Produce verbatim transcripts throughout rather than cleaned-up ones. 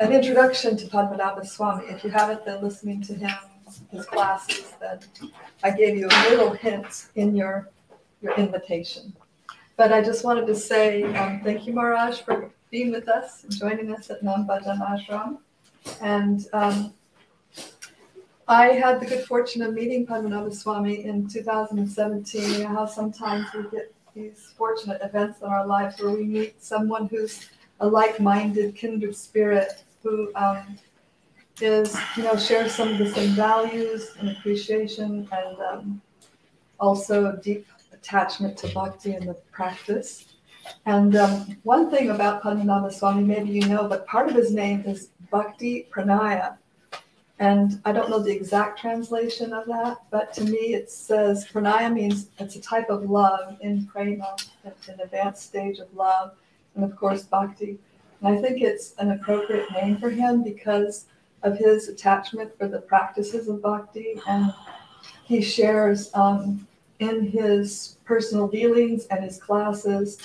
an introduction to Padmanabha Swami. If you haven't been listening to him, his classes, then I gave you a little hint in your your invitation. But I just wanted to say um, thank you, Maharaj, for being with us, joining us at Nambhadhan Ashram. And um, I had the good fortune of meeting Padmanabha Swami in two thousand seventeen. You know how sometimes we get these fortunate events in our lives where we meet someone who's a like-minded kindred spirit who um, is, you know, shares some of the same values and appreciation and um, also deep attachment to bhakti and the practice. And um, one thing about Padmanabha Swami, maybe you know, but part of his name is Bhakti Pranaya. And I don't know the exact translation of that, but to me it says pranaya means it's a type of love, in prema, an advanced stage of love, and of course bhakti. And I think it's an appropriate name for him because of his attachment for the practices of bhakti. And he shares um, in his personal dealings and his classes,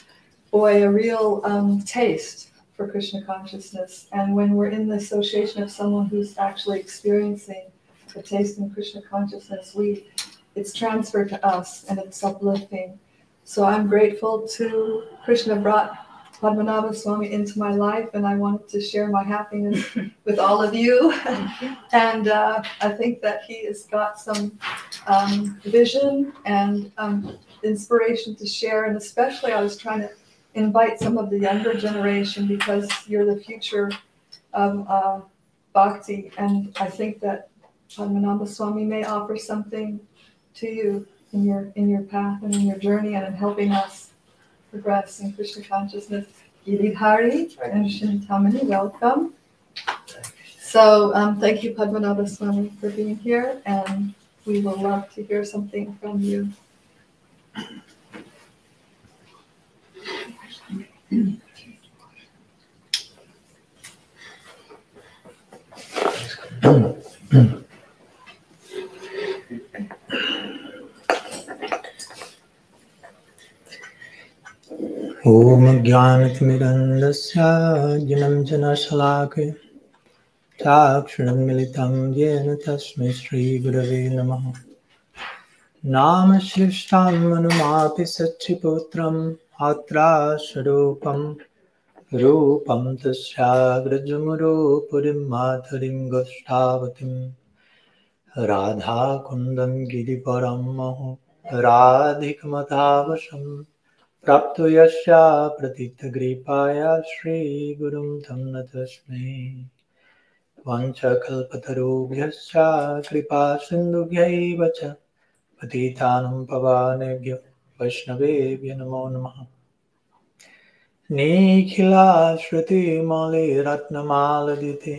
boy, a real um, taste for Krishna consciousness. And when we're in the association of someone who's actually experiencing the taste in Krishna consciousness, we it's transferred to us and it's uplifting. So I'm grateful to Krishna brought Padmanabha Swami into my life, and I wanted to share my happiness with all of you. And uh, I think that he has got some um, vision and um, inspiration to share. And especially I was trying to invite some of the younger generation because you're the future of uh, bhakti. And I think that Padmanabha Swami may offer something to you in your in your path and in your journey and in helping us progress in Krishna consciousness. Giri Hari and Cintamani, welcome. So um, thank you, Padmanabha Swami, for being here. And we will love to hear something from you. Om Jnanatimirandasya Jnanam Janashalakaya Chakshuram Militam Yena Tasmai Shri Gurave Namaha Nama Shrishtam Manumapi Satchiputram Atra Sharupam Rupam Tasya Grajamurupurim Matharim Goshtavatim Radha Kundam Giriparam Maho Radhikamatavasham Prapto Yasya Pratita Gripaya Shri Gurum Tamnatasme Vanchakalpatarubhyasya Kripa Sindubhyaivacha Patitanam Pavanebhyo Vaishnavebhyo Namo Namaha Nikhila Shruti Mali Ratnamaladiti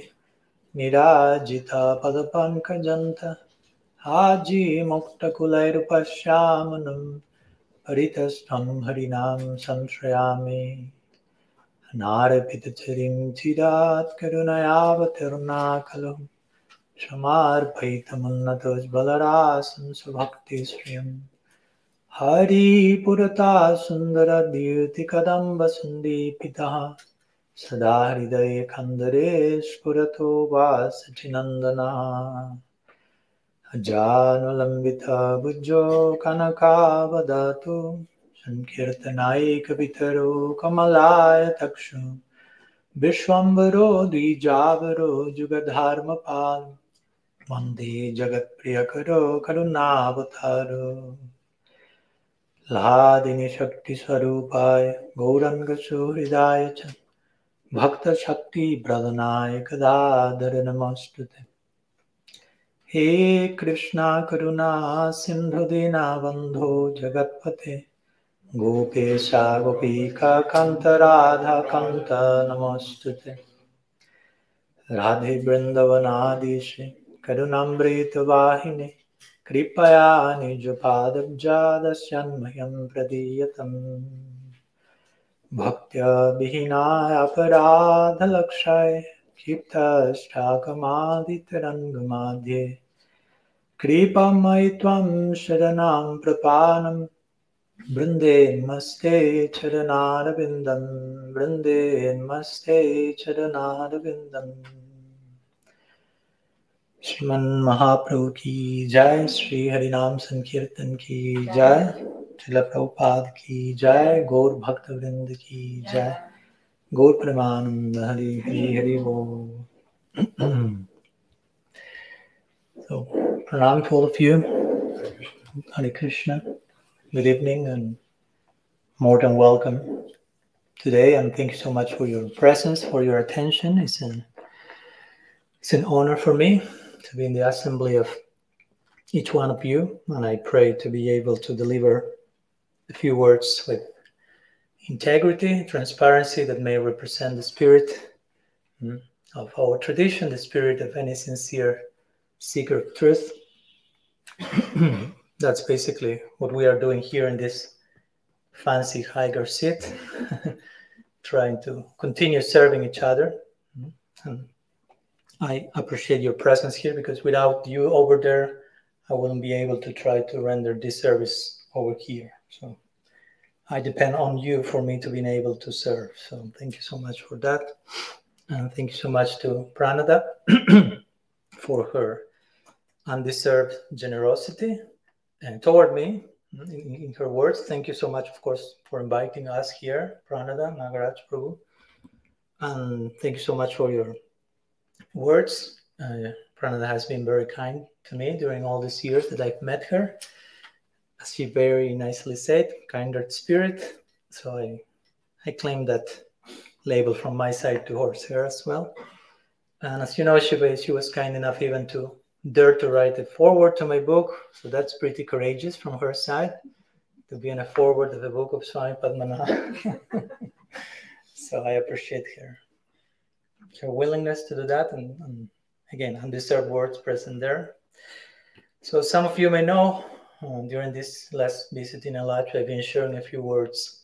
Nirajita Padapankajanta Haji Muktakulairu Pasyamanam Haritastam Harinam Samshrayami Narapitacharim Chidat Karunayavatarunakalam Shamar Paitamunnatos Balarasam Subhakti Sriyam Hari Purata Sundara Dhyuti Kadamba Sandipitaha Sadharidaya Kandaresh Purato Vasachinandana Janulambita Bujjo Kanaka Vadatu Sankirtanai Kavitaro Kamalaya Takshu Vishwambaro Dijavaro Jugadharma Pal Vande Jagat Priyakaro Karunavataru Lahadini Shakti Sarupaya Gauranga Suhridaya Cha Bhakta Shakti Pradhanaya Kadadara Namastute He Krishna Karuna Sindhu Dinabandho Jagatpate Gopesha Gopika Kanta Radha Kanta Namastute Radhe Vrindavanadishi Karunamrita Vahine Kripaya Nijupadabjadasyan Mayam Pradiyatam Bhaktya Vihinaya Aparadha Lakshaya Kipta Shtakamaditarangamadhye Kripa Maitvam Sharanam Prapanam Brinde Maste Chadanada Vindam, Brinde Maste Chadanada Vindam. Sriman Mahaprabhu ki Jai, Sri Harinam Sankirtan ki Jai, Srila Prabhupada ki Jai, Gaur Bhakta Vrinda ki Jai, Gaur Paramananda Hari Hari Hari Bo. So, pranam to all of you. Hare Krishna. Good evening and more than welcome today, and thank you so much for your presence, for your attention. It's an, it's an honor for me to be in the assembly of each one of you, and I pray to be able to deliver a few words with integrity, transparency that may represent the spirit of our tradition, the spirit of any sincere seeker of truth. That's basically what we are doing here in this fancy higher seat, trying to continue serving each other. And I appreciate your presence here, because without you over there, I wouldn't be able to try to render this service over here. So I depend on you for me to be able to serve. So thank you so much for that. And thank you so much to Pranada for her undeserved generosity and toward me, in, in her words. Thank you so much, of course, for inviting us here, Pranada, Nagaraj Prabhu. And thank you so much for your words. Uh, Pranada has been very kind to me during all these years that I've met her. As she very nicely said, kind-hearted spirit. So I, I claim that label from my side towards her as well. And as you know, she, she was kind enough even to dare to write a foreword to my book, so that's pretty courageous from her side, to be in a foreword of a book of Swami Padmanabha. So I appreciate her her willingness to do that, and, and again, undeserved words present there. So some of you may know, uh, during this last visit in Alatra, I've been sharing a few words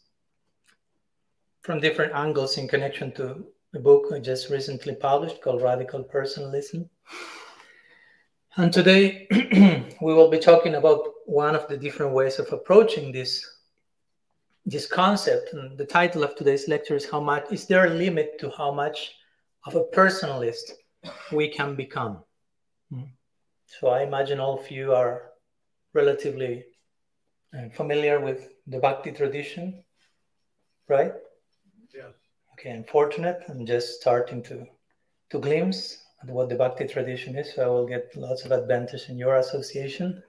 from different angles in connection to a book I just recently published called Radical Personalism. And today, we will be talking about one of the different ways of approaching this, this concept. And the title of today's lecture is, how much is there a limit to how much of a personalist we can become? Mm. So I imagine all of you are relatively familiar with the Bhakti tradition, right? Yeah. Okay, unfortunate. I'm just starting to, to glimpse what the Bhakti tradition is, so I will get lots of advantage in your association.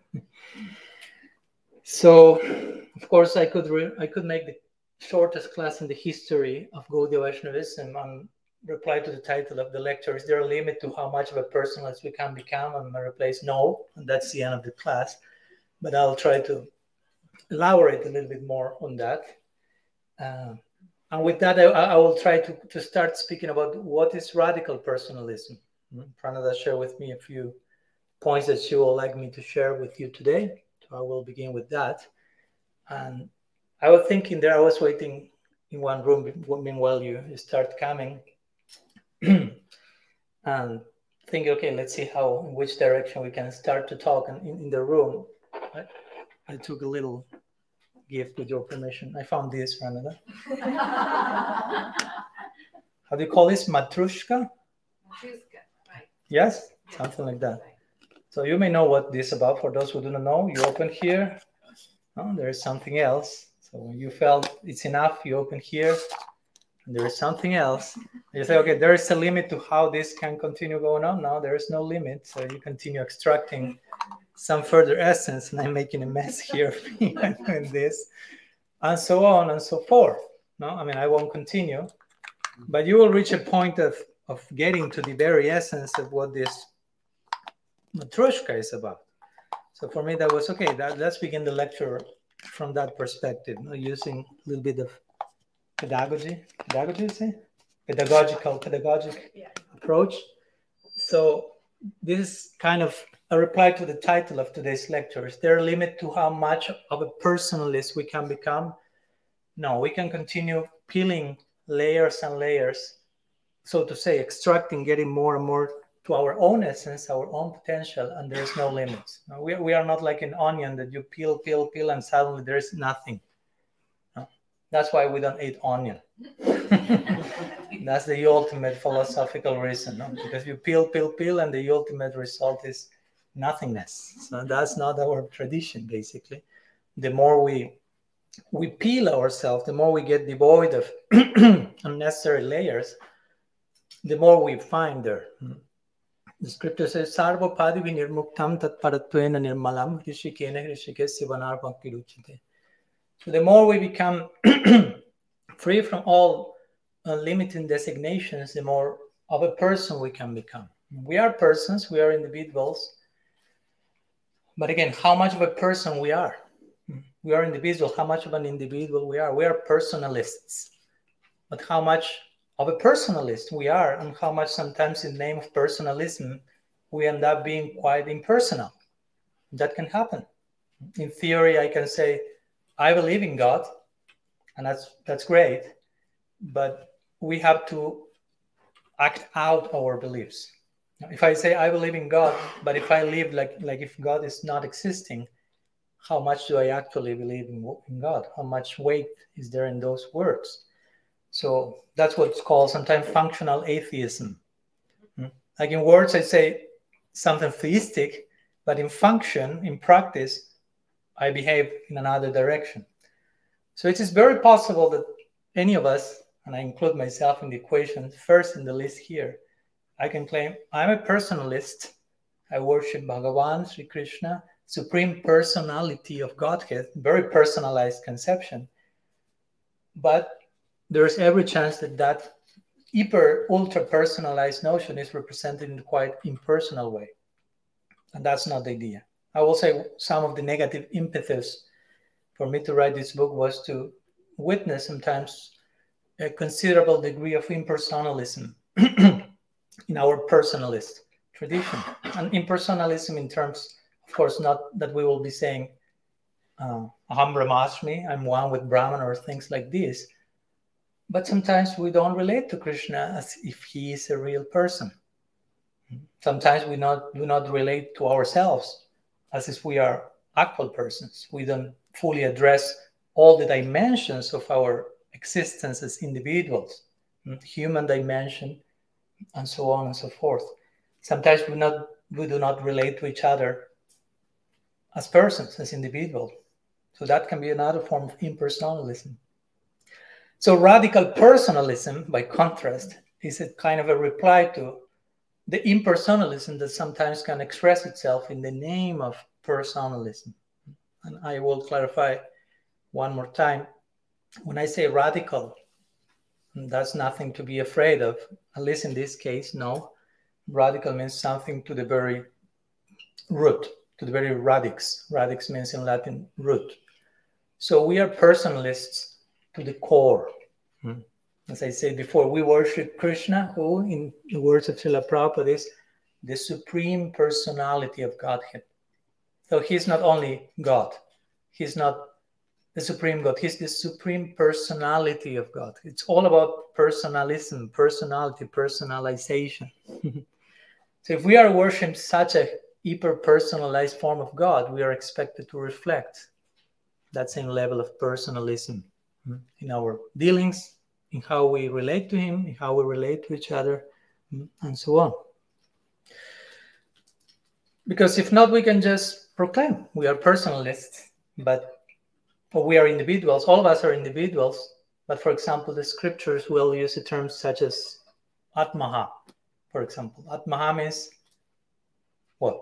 So, of course, I could re- I could make the shortest class in the history of Gaudiya Vaishnavism and reply to the title of the lecture, is there a limit to how much of a personalist we can become? And I replace no, and that's the end of the class. But I'll try to elaborate a little bit more on that. Uh, and with that, I, I will try to, to start speaking about what is radical personalism. Pranada shared with me a few points that she would like me to share with you today. So I will begin with that. And I was thinking there, I was waiting in one room meanwhile you start coming and think, okay, let's see how, in which direction we can start to talk. And in, in the room, I, I took a little gift with your permission. I found this, Pranada. How do you call this? Matrushka? Matrushka. Yes, something like that. So you may know what this is about. For those who do not know, you open here. Oh, there is something else. So when you felt it's enough, you open here, and there is something else. You say, okay, there is a limit to how this can continue going on. Now there is no limit. So you continue extracting some further essence, and I'm making a mess here with this, and so on and so forth. No, I mean, I won't continue, but you will reach a point of of getting to the very essence of what this Matrushka is about. So for me, that was, okay, that, let's begin the lecture from that perspective, you know, using a little bit of pedagogy, pedagogy, say? Pedagogical, pedagogic yeah. approach. So this is kind of a reply to the title of today's lecture. Is there a limit to how much of a personalist we can become? No, we can continue peeling layers and layers, so to say, extracting, getting more and more to our own essence, our own potential, and there is no limits. We, we are not like an onion that you peel, peel, peel, and suddenly there is nothing. That's why we don't eat onion. That's the ultimate philosophical reason, no? Because you peel, peel, peel, and the ultimate result is nothingness. So that's not our tradition, basically. The more we we peel ourselves, the more we get devoid of unnecessary layers, the more we find there. The scripture says, Sarva Padivi Nirmuktam Tat Paratvena Nirmalam Rishikene Rishikesi Vanarvam Kiruchite. So the more we become free from all uh, limiting designations, the more of a person we can become. We are persons, we are individuals. But again, how much of a person we are? We are individuals. How much of an individual we are? We are personalists. But how much of a personalist we are, and how much sometimes in the name of personalism we end up being quite impersonal. That can happen. In theory, I can say, I believe in God, and that's that's great, but we have to act out our beliefs. If I say I believe in God, but if I live like, like if God is not existing, how much do I actually believe in, in God? How much weight is there in those words? So that's what's called sometimes functional atheism. Like in words, I say something theistic, but in function, in practice, I behave in another direction. So it is very possible that any of us, and I include myself in the equation, first in the list here, I can claim I'm a personalist. I worship Bhagavan, Sri Krishna, Supreme Personality of Godhead, very personalized conception. But there's every chance that that hyper, ultra-personalized notion is represented in quite impersonal way. And that's not the idea. I will say some of the negative impetus for me to write this book was to witness sometimes a considerable degree of impersonalism in our personalist tradition. And impersonalism in terms, of course, not that we will be saying, uh, aham brahmasmi, I'm one with Brahman or things like this. But sometimes we don't relate to Krishna as if he is a real person. Sometimes we not, do not relate to ourselves as if we are actual persons. We don't fully address all the dimensions of our existence as individuals, human dimension, and so on and so forth. Sometimes we, not, we do not relate to each other as persons, as individuals. So that can be another form of impersonalism. So radical personalism, by contrast, is a kind of a reply to the impersonalism that sometimes can express itself in the name of personalism. And I will clarify one more time. When I say radical, that's nothing to be afraid of. At least in this case, no. Radical means something to the very root, to the very radix. Radix means in Latin root. So we are personalists to the core. Mm. As I said before, we worship Krishna, who, in the words of Srila Prabhupada, is the Supreme Personality of Godhead. So he's not only God. He's not the Supreme God. He's the Supreme Personality of God. It's all about personalism, personality, personalization. So if we are worshiping such a hyper-personalized form of God, we are expected to reflect that same level of personalism in our dealings, in how we relate to him, in how we relate to each other, and so on. Because if not, we can just proclaim we are personalists, but or we are individuals. All of us are individuals. But for example, the scriptures will use the terms such as Atmaha, for example. Atmaha means what?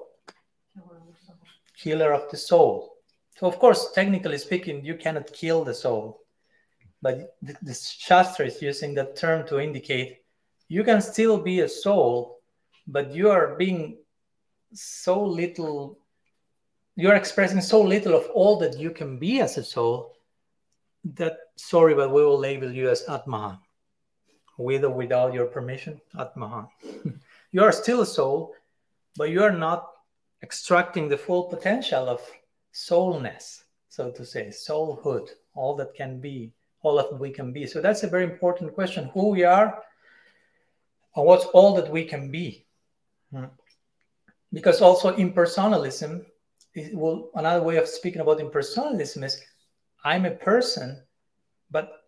Killer of the soul. So of course, technically speaking, you cannot kill the soul. But the Shastra is using that term to indicate you can still be a soul, but you are being so little, you are expressing so little of all that you can be as a soul that, sorry, but we will label you as Atmaha, with or without your permission, Atmaha. You are still a soul, but you are not extracting the full potential of soulness, so to say, soulhood, all that can be. All that we can be. So that's a very important question, who we are and what's all that we can be. Hmm. Because also impersonalism, is, well, another way of speaking about impersonalism is I'm a person, but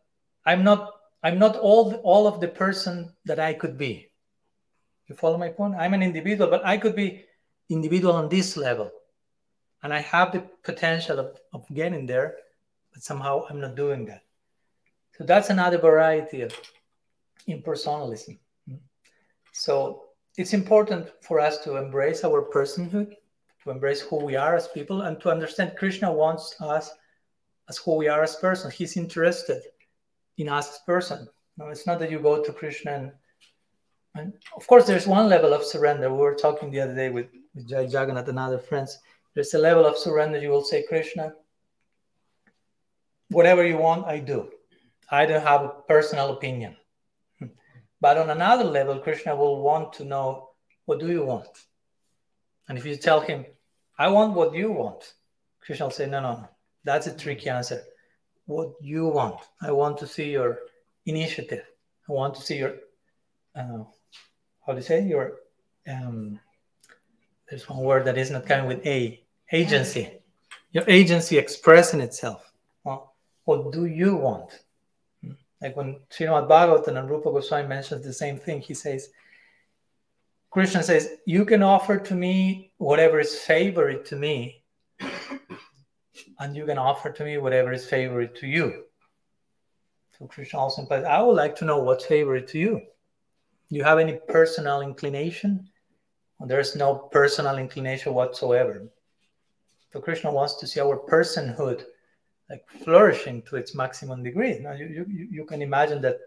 I'm not I'm not all all of the person that I could be. You follow my point? I'm an individual, but I could be individual on this level. And I have the potential of, of getting there, but somehow I'm not doing that. So that's another variety of impersonalism. So it's important for us to embrace our personhood, to embrace who we are as people, and to understand Krishna wants us as who we are as persons. He's interested in us as person. No, it's not that you go to Krishna and, and of course there's one level of surrender. We were talking the other day with, with Jai Jagannath and other friends. There's a level of surrender. You will say, Krishna, whatever you want, I do. I don't have a personal opinion. But on another level, Krishna will want to know, what do you want? And if you tell him, I want what you want, Krishna will say, no, no, no. That's a tricky answer. What you want. I want to see your initiative. I want to see your, uh, how do you say, your, um, there's one word that is not coming with A, agency. Your agency expressing itself. Well, what do you want? Like when Srimad Bhagavatam and Rupa Goswami mentions the same thing, he says, Krishna says, you can offer to me whatever is favorite to me, and you can offer to me whatever is favorite to you. So Krishna also implies, I would like to know what's favorite to you. Do you have any personal inclination? Well, there's no personal inclination whatsoever. So Krishna wants to see our personhood like flourishing to its maximum degree. Now you, you, you can imagine that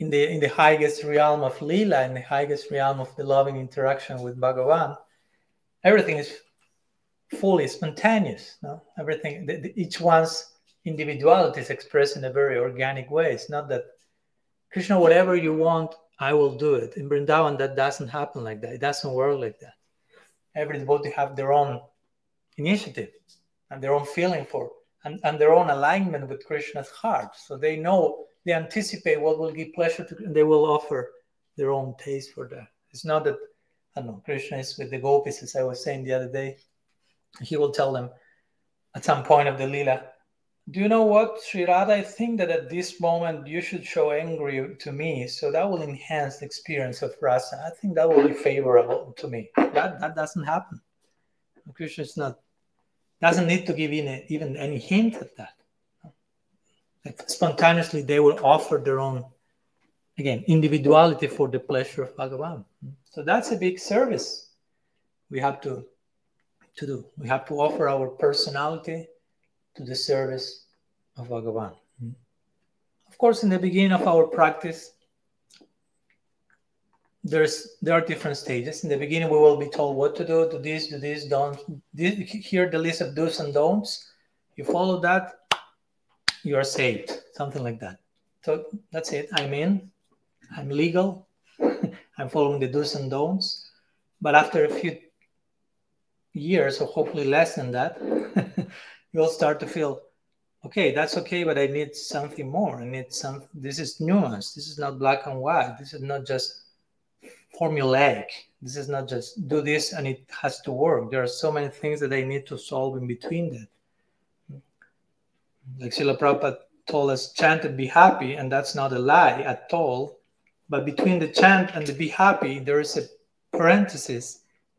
in the in the highest realm of Leela, in the highest realm of the loving interaction with Bhagavan, everything is fully spontaneous. No? Everything, the, the, each one's individuality is expressed in a very organic way. It's not that, Krishna, whatever you want, I will do it. In Vrindavan, that doesn't happen like that. It doesn't work like that. Every devotee have their own initiative and their own feeling for it. And, and their own alignment with Krishna's heart. So they know, they anticipate what will give pleasure to, and they will offer their own taste for that. It's not that, I don't know, Krishna is with the gopis, as I was saying the other day. He will tell them at some point of the Leela, do you know what, Sri Radha, I think that at this moment you should show angry to me, so that will enhance the experience of rasa. I think that will be favorable to me. That, that doesn't happen. Krishna is not doesn't need to give in a, even any hint at that. Like spontaneously, they will offer their own, again, individuality for the pleasure of Bhagavan. So that's a big service we have to, to do. We have to offer our personality to the service of Bhagavan. Mm-hmm. Of course, in the beginning of our practice, There's there are different stages. In the beginning, we will be told what to do, do this, do this, don't. This, here, the list of do's and don'ts. You follow that, you are saved. Something like that. So that's it. I'm in. I'm legal. I'm following the do's and don'ts. But after a few years, or hopefully less than that, you'll start to feel, okay, that's okay, but I need something more. I need some. This is nuanced. This is not black and white. This is not just formulaic. This is not just do this and it has to work. There are so many things that I need to solve in between that. Like Srila Prabhupada told us, chant and be happy, and that's not a lie at all. But between the chant and the be happy, there is a parenthesis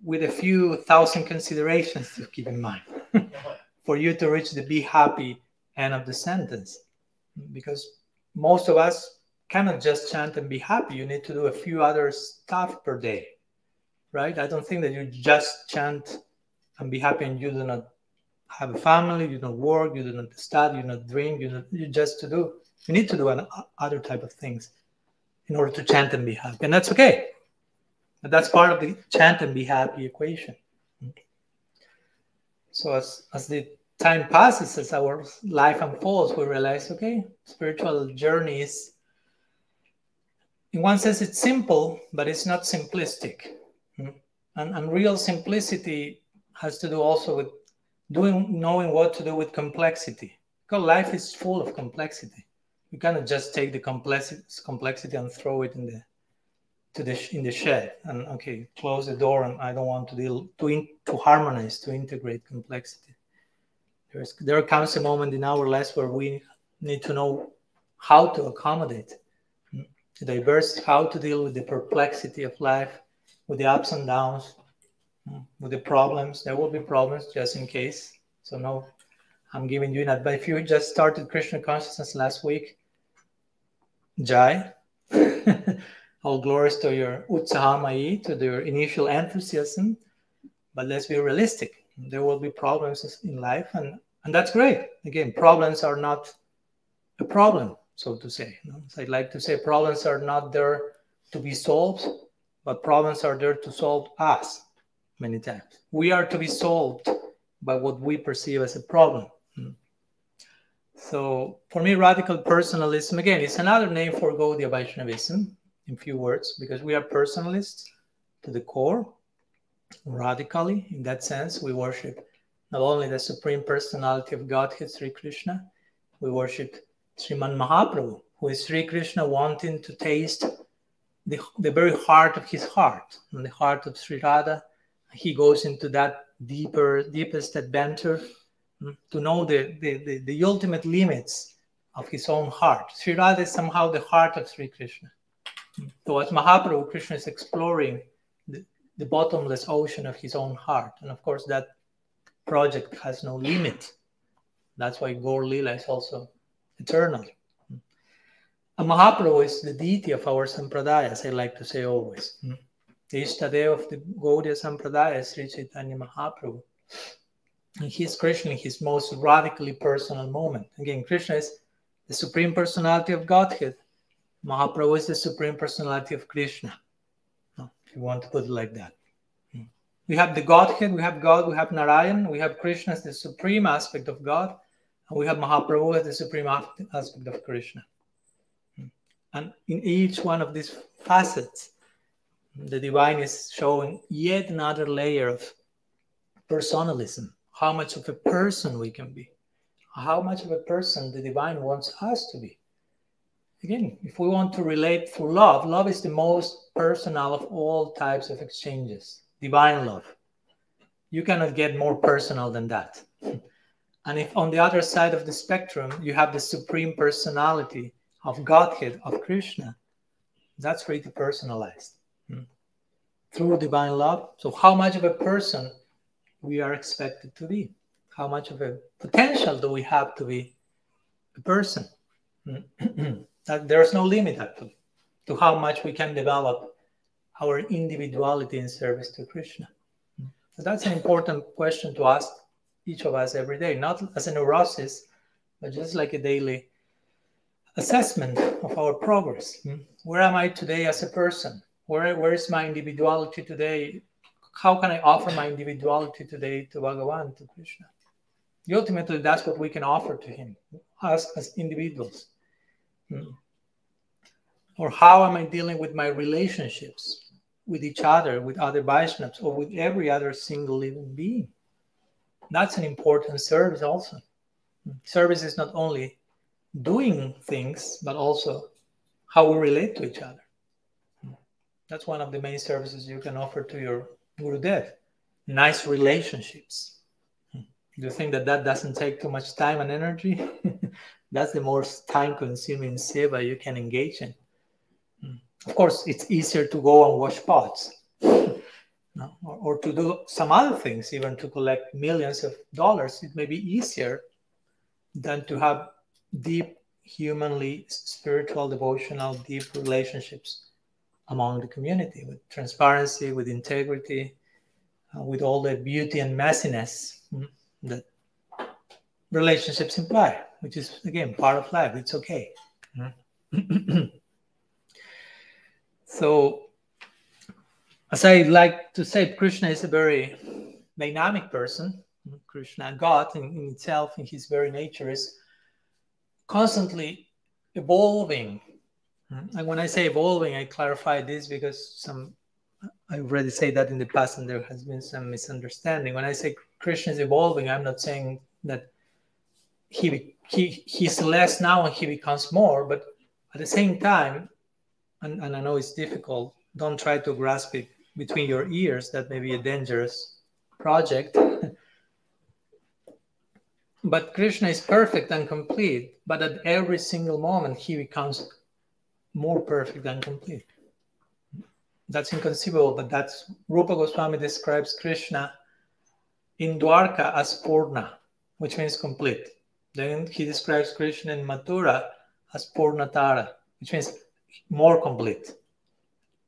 with a few thousand considerations to keep in mind for you to reach the be happy end of the sentence. Because most of us cannot just chant and be happy. You need to do a few other stuff per day, right? I don't think that you just chant and be happy and you do not have a family, you don't work, you do not study, you don't drink, you don't, you just to do. You need to do an, other type of things in order to chant and be happy. And that's okay. But that's part of the chant and be happy equation. So as, as the time passes, as our life unfolds, we realize, okay, spiritual journey is, in one sense, it's simple, but it's not simplistic. And, and real simplicity has to do also with doing, knowing what to do with complexity. Because life is full of complexity. You cannot just take the complexity and throw it in the to the in the shed. And okay, close the door. And I don't want to deal to in, to harmonize, to integrate complexity. There is there comes a moment in our lives where we need to know how to accommodate the diverse, how to deal with the perplexity of life, with the ups and downs, with the problems. There will be problems, just in case. So no, I'm giving you that. But if you just started Krishna consciousness last week, Jai, all glories to your utsahamayi, to your initial enthusiasm. But let's be realistic. There will be problems in life, and, and that's great. Again, problems are not a problem, so to say. You know? So I'd like to say problems are not there to be solved, but problems are there to solve us many times. We are to be solved by what we perceive as a problem. So for me, radical personalism, again, is another name for Gaudiya Vaishnavism, in few words, because we are personalists to the core, radically. In that sense, we worship not only the Supreme Personality of Godhead, Sri Krishna, we worship Srimad Mahaprabhu, who is Sri Krishna wanting to taste the, the very heart of his heart, and the heart of Sri Radha. He goes into that deeper, deepest adventure to know the, the, the, the ultimate limits of his own heart. Sri Radha is somehow the heart of Sri Krishna. So as Mahaprabhu, Krishna is exploring the, the bottomless ocean of his own heart. And of course, that project has no limit. That's why Gaur Lila is also eternal. And Mahaprabhu is the deity of our Sampradaya, as I like to say always. The Ishtadeva of the Gaudiya Sampradaya is Sri Chaitanya Mahaprabhu. And he is Krishna in his most radically personal moment. Again, Krishna is the Supreme Personality of Godhead. Mahaprabhu is the Supreme Personality of Krishna, if you want to put it like that. We have the Godhead, we have God, we have Narayan, we have Krishna as the supreme aspect of God, and we have Mahaprabhu as the supreme aspect of Krishna. And in each one of these facets, the divine is showing yet another layer of personalism, how much of a person we can be, how much of a person the divine wants us to be. Again, if we want to relate through love, love is the most personal of all types of exchanges, divine love. You cannot get more personal than that. And if on the other side of the spectrum, you have the Supreme Personality of Godhead, of Krishna, that's really personalized through divine love. So how much of a person we are expected to be? How much of a potential do we have to be a person? That there's no limit actually to how much we can develop our individuality in service to Krishna. So that's an important question to ask each of us every day, not as a neurosis, but just like a daily assessment of our progress. Where am I today as a person? Where, where is my individuality today? How can I offer my individuality today to Bhagavan, to Krishna? Ultimately, that's what we can offer to him, us as individuals. Mm. Or how am I dealing with my relationships with each other, with other Vaishnavs, or with every other single living being? That's an important service also. Mm. Service is not only doing things, but also how we relate to each other. Mm. That's one of the main services you can offer to your Gurudev. Nice relationships. Mm. Do you think that that doesn't take too much time and energy? That's the most time-consuming seva you can engage in. Of course, it's easier to go and wash pots no? or, or to do some other things, even to collect millions of dollars. It may be easier than to have deep, humanly, spiritual, devotional, deep relationships among the community with transparency, with integrity, uh, with all the beauty and messiness mm, that relationships imply, which is, again, part of life. It's okay. Mm-hmm. So, as I like to say, Krishna is a very dynamic person. Krishna, God in, in itself, in his very nature, is constantly evolving. Mm-hmm. And when I say evolving, I clarify this because some I already said that in the past and there has been some misunderstanding. When I say Krishna is evolving, I'm not saying that He, he he's less now and he becomes more, but at the same time, and, and I know it's difficult, don't try to grasp it between your ears. That may be a dangerous project. But Krishna is perfect and complete, but at every single moment he becomes more perfect and complete. That's inconceivable, but that's Rupa Goswami describes Krishna in Dwarka as Purna, which means complete. Then he describes Krishna in Mathura as Purnatara, which means more complete.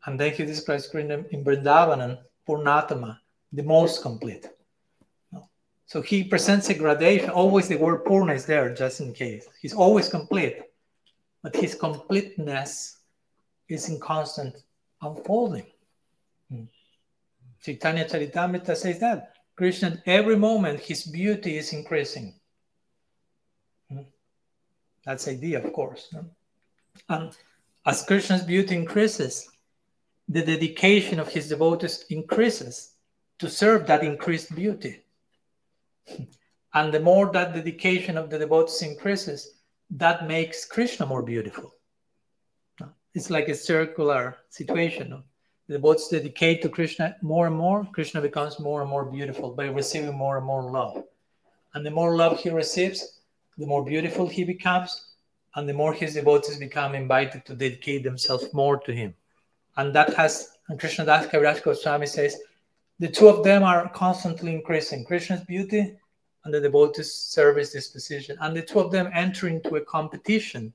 And then he describes Krishna in Vrindavan, Purnatama, the most complete. So he presents a gradation. Always the word Purna is there, just in case. He's always complete, but his completeness is in constant unfolding. Mm. Chaitanya Charitamrita says that. Krishna, at every moment, his beauty is increasing. Mm. That's the idea, of course. No? And as Krishna's beauty increases, the dedication of his devotees increases to serve that increased beauty. And the more that dedication of the devotees increases, that makes Krishna more beautiful. It's like a circular situation. The devotees dedicate to Krishna more and more, Krishna becomes more and more beautiful by receiving more and more love. And the more love he receives, the more beautiful he becomes, and the more his devotees become invited to dedicate themselves more to him. And that has, and Krishnadas Kaviraj Goswami says, the two of them are constantly increasing, Krishna's beauty and the devotee's service disposition. And the two of them enter into a competition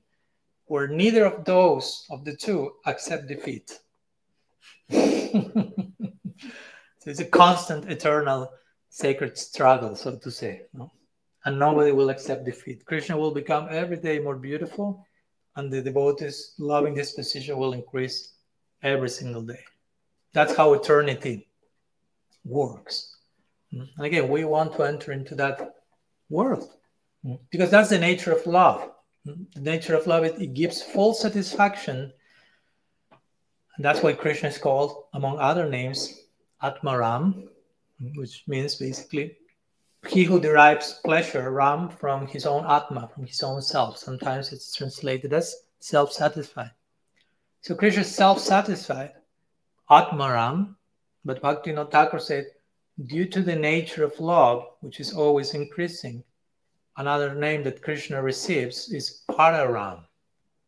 where neither of those of the two accept defeat. So it's a constant, eternal, sacred struggle, so to say. No? And nobody will accept defeat. Krishna will become every day more beautiful, and the devotee's loving disposition will increase every single day. That's how eternity works. And again, we want to enter into that world because that's the nature of love. The nature of love, it, it gives full satisfaction. And that's why Krishna is called, among other names, Atmaram, which means basically he who derives pleasure, Ram, from his own Atma, from his own self. Sometimes it's translated as self-satisfied. So Krishna is self-satisfied, Atmaram. But Bhaktivinoda Thakur said, due to the nature of love, which is always increasing, another name that Krishna receives is Pararam.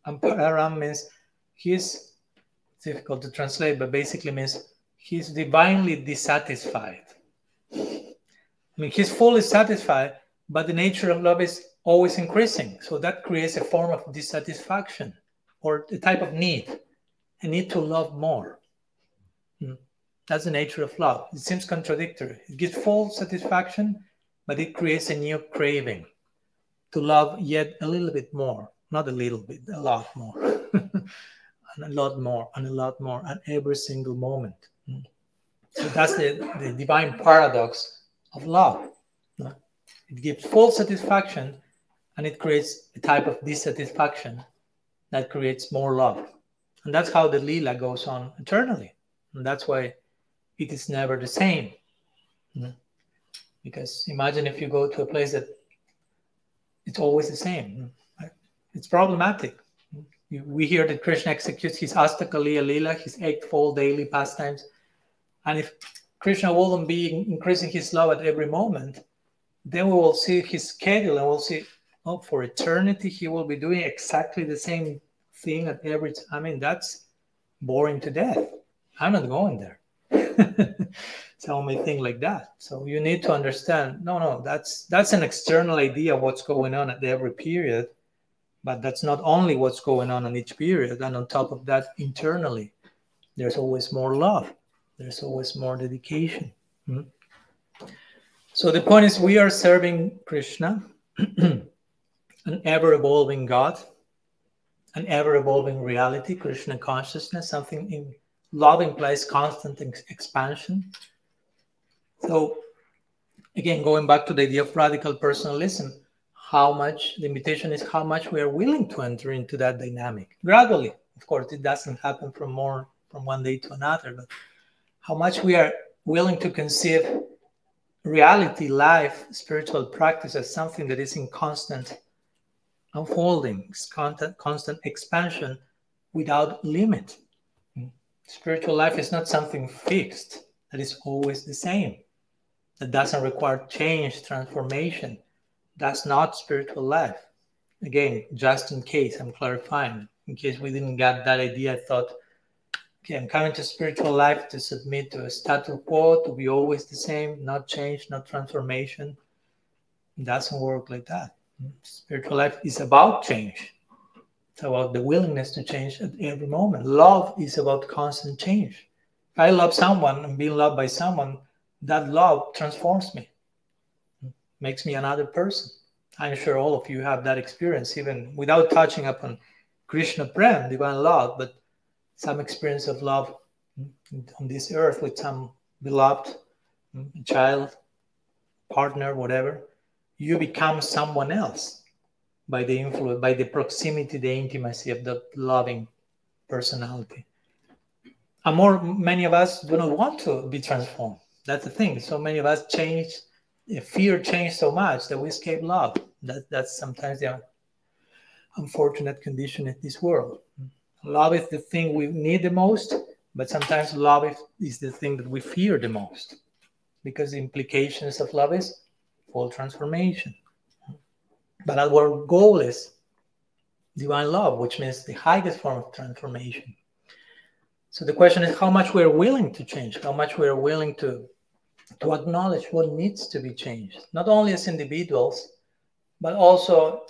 And Pararam means he's, it's difficult to translate, but basically means he's divinely dissatisfied. I mean, he's fully satisfied, but the nature of love is always increasing. So that creates a form of dissatisfaction or a type of need, a need to love more. Hmm. That's the nature of love. It seems contradictory. It gives full satisfaction, but it creates a new craving to love yet a little bit more. Not a little bit, a lot more. And a lot more, and a lot more, at every single moment. So that's the, the divine paradox of love. It gives full satisfaction, and it creates a type of dissatisfaction that creates more love. And that's how the Leela goes on eternally. And that's why it is never the same. Mm. Because imagine if you go to a place that it's always the same. Right? It's problematic. You, we hear that Krishna executes his Astakaliya Leela, his eightfold daily pastimes. And if Krishna wouldn't be increasing his love at every moment, then we will see his schedule and we'll see, oh, for eternity he will be doing exactly the same thing at every time. I mean, that's boring to death. I'm not going there. Some may think like that. So you need to understand, no, no, that's that's an external idea of what's going on at every period, but that's not only what's going on in each period. And on top of that, internally, there's always more love. There's always more dedication. Mm-hmm. So the point is, we are serving Krishna, an ever-evolving God, an ever-evolving reality, Krishna consciousness, something in love implies constant ex- expansion. So, again, going back to the idea of radical personalism, how much, the invitation is how much we are willing to enter into that dynamic. Gradually, of course, it doesn't happen from more from one day to another, but how much we are willing to conceive reality, life, spiritual practice as something that is in constant unfolding, constant, constant expansion without limit. Spiritual life is not something fixed, that is always the same, that doesn't require change, transformation, That's not spiritual life. Again, just in case, I'm clarifying. In case we didn't get that idea, I thought, okay, I'm coming to spiritual life to submit to a status quo, to be always the same, not change, not transformation. It doesn't work like that. Spiritual life is about change. It's about the willingness to change at every moment. Love is about constant change. If I love someone and being loved by someone, that love transforms me, makes me another person. I'm sure all of you have that experience, even without touching upon Krishna Prem, divine love, but some experience of love on this earth with some beloved child, partner, whatever. You become someone else by the influence, by the proximity, the intimacy of that loving personality. And more, many of us do not want to be transformed. That's the thing. So many of us change, fear change so much that we escape love. That, that's sometimes the unfortunate condition in this world. Love is the thing we need the most, but sometimes love is, is the thing that we fear the most, because the implications of love is full transformation. But our goal is divine love, which means the highest form of transformation. So the question is how much we're willing to change, how much we're willing to, to acknowledge what needs to be changed, not only as individuals, but also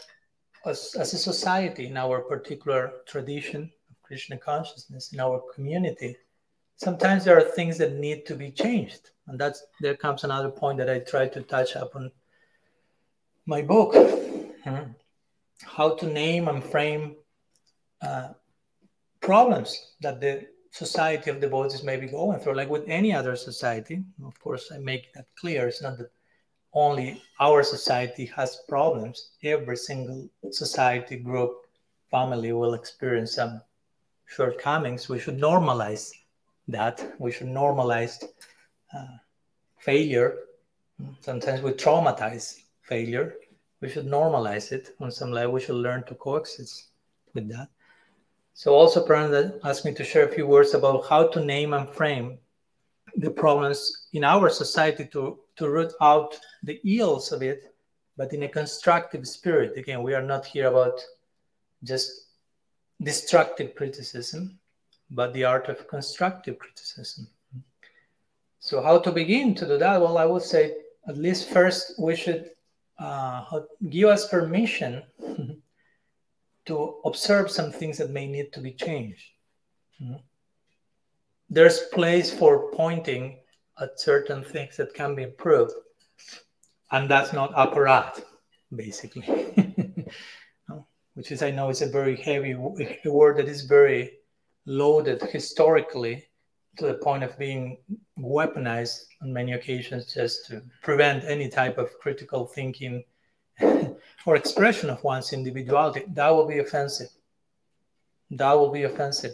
as, as a society in our particular tradition of Krishna consciousness, in our community. Sometimes there are things that need to be changed. And that's, there comes another point that I try to touch upon my book, mm-hmm. how to name and frame uh, problems that the society of devotees may be going through, like with any other society. Of course, I make that clear. It's not that only our society has problems. Every single society, group, family will experience some shortcomings. We should normalize that. We should normalize uh, failure. Sometimes we traumatize failure. We should normalize it. On some level, we should learn to coexist with that. So also Pranada asked me to share a few words about how to name and frame the problems in our society to, to root out the ills of it, but in a constructive spirit. Again, we are not here about just destructive criticism, but the art of constructive criticism. So how to begin to do that? Well, I would say at least first we should uh, give us permission to observe some things that may need to be changed. Mm-hmm. There's place for pointing at certain things that can be improved, and that's not apparat, basically, which is, I know, is a very heavy a word that is very loaded historically to the point of being weaponized on many occasions just to prevent any type of critical thinking or expression of one's individuality. That will be offensive. That will be offensive.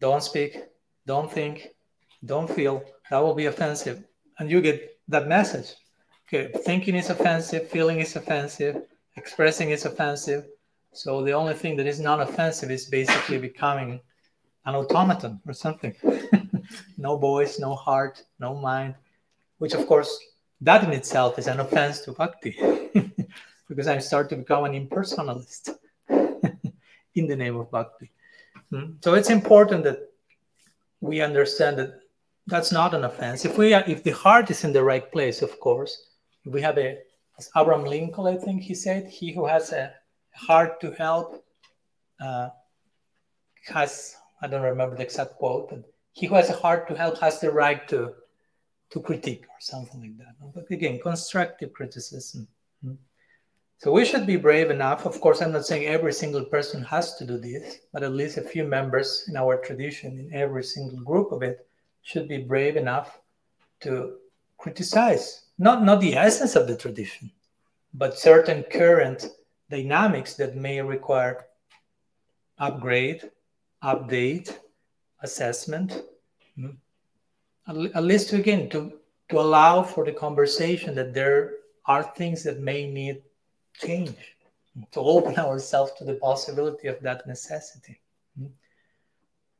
Don't speak, don't think, don't feel. That will be offensive. And you get that message. Okay, thinking is offensive, feeling is offensive, expressing is offensive. So the only thing that is not offensive is basically becoming an automaton or something. No voice, no heart, no mind, which of course, that in itself is an offense to bhakti, because I start to become an impersonalist in the name of bhakti. Hmm? So it's important that we understand that that's not an offense. If we are, if the heart is in the right place, of course, we have a, as Abraham Lincoln, I think he said, he who has a heart to help uh, has, I don't remember the exact quote, but he who has a heart to help has the right to to critique or something like that. But again, constructive criticism. Mm-hmm. So we should be brave enough. Of course, I'm not saying every single person has to do this, but at least a few members in our tradition, in every single group of it, should be brave enough to criticize, not, not the essence of the tradition, but certain current dynamics that may require upgrade, update, assessment, mm-hmm. At least, again, to, to allow for the conversation that there are things that may need change, to open ourselves to the possibility of that necessity.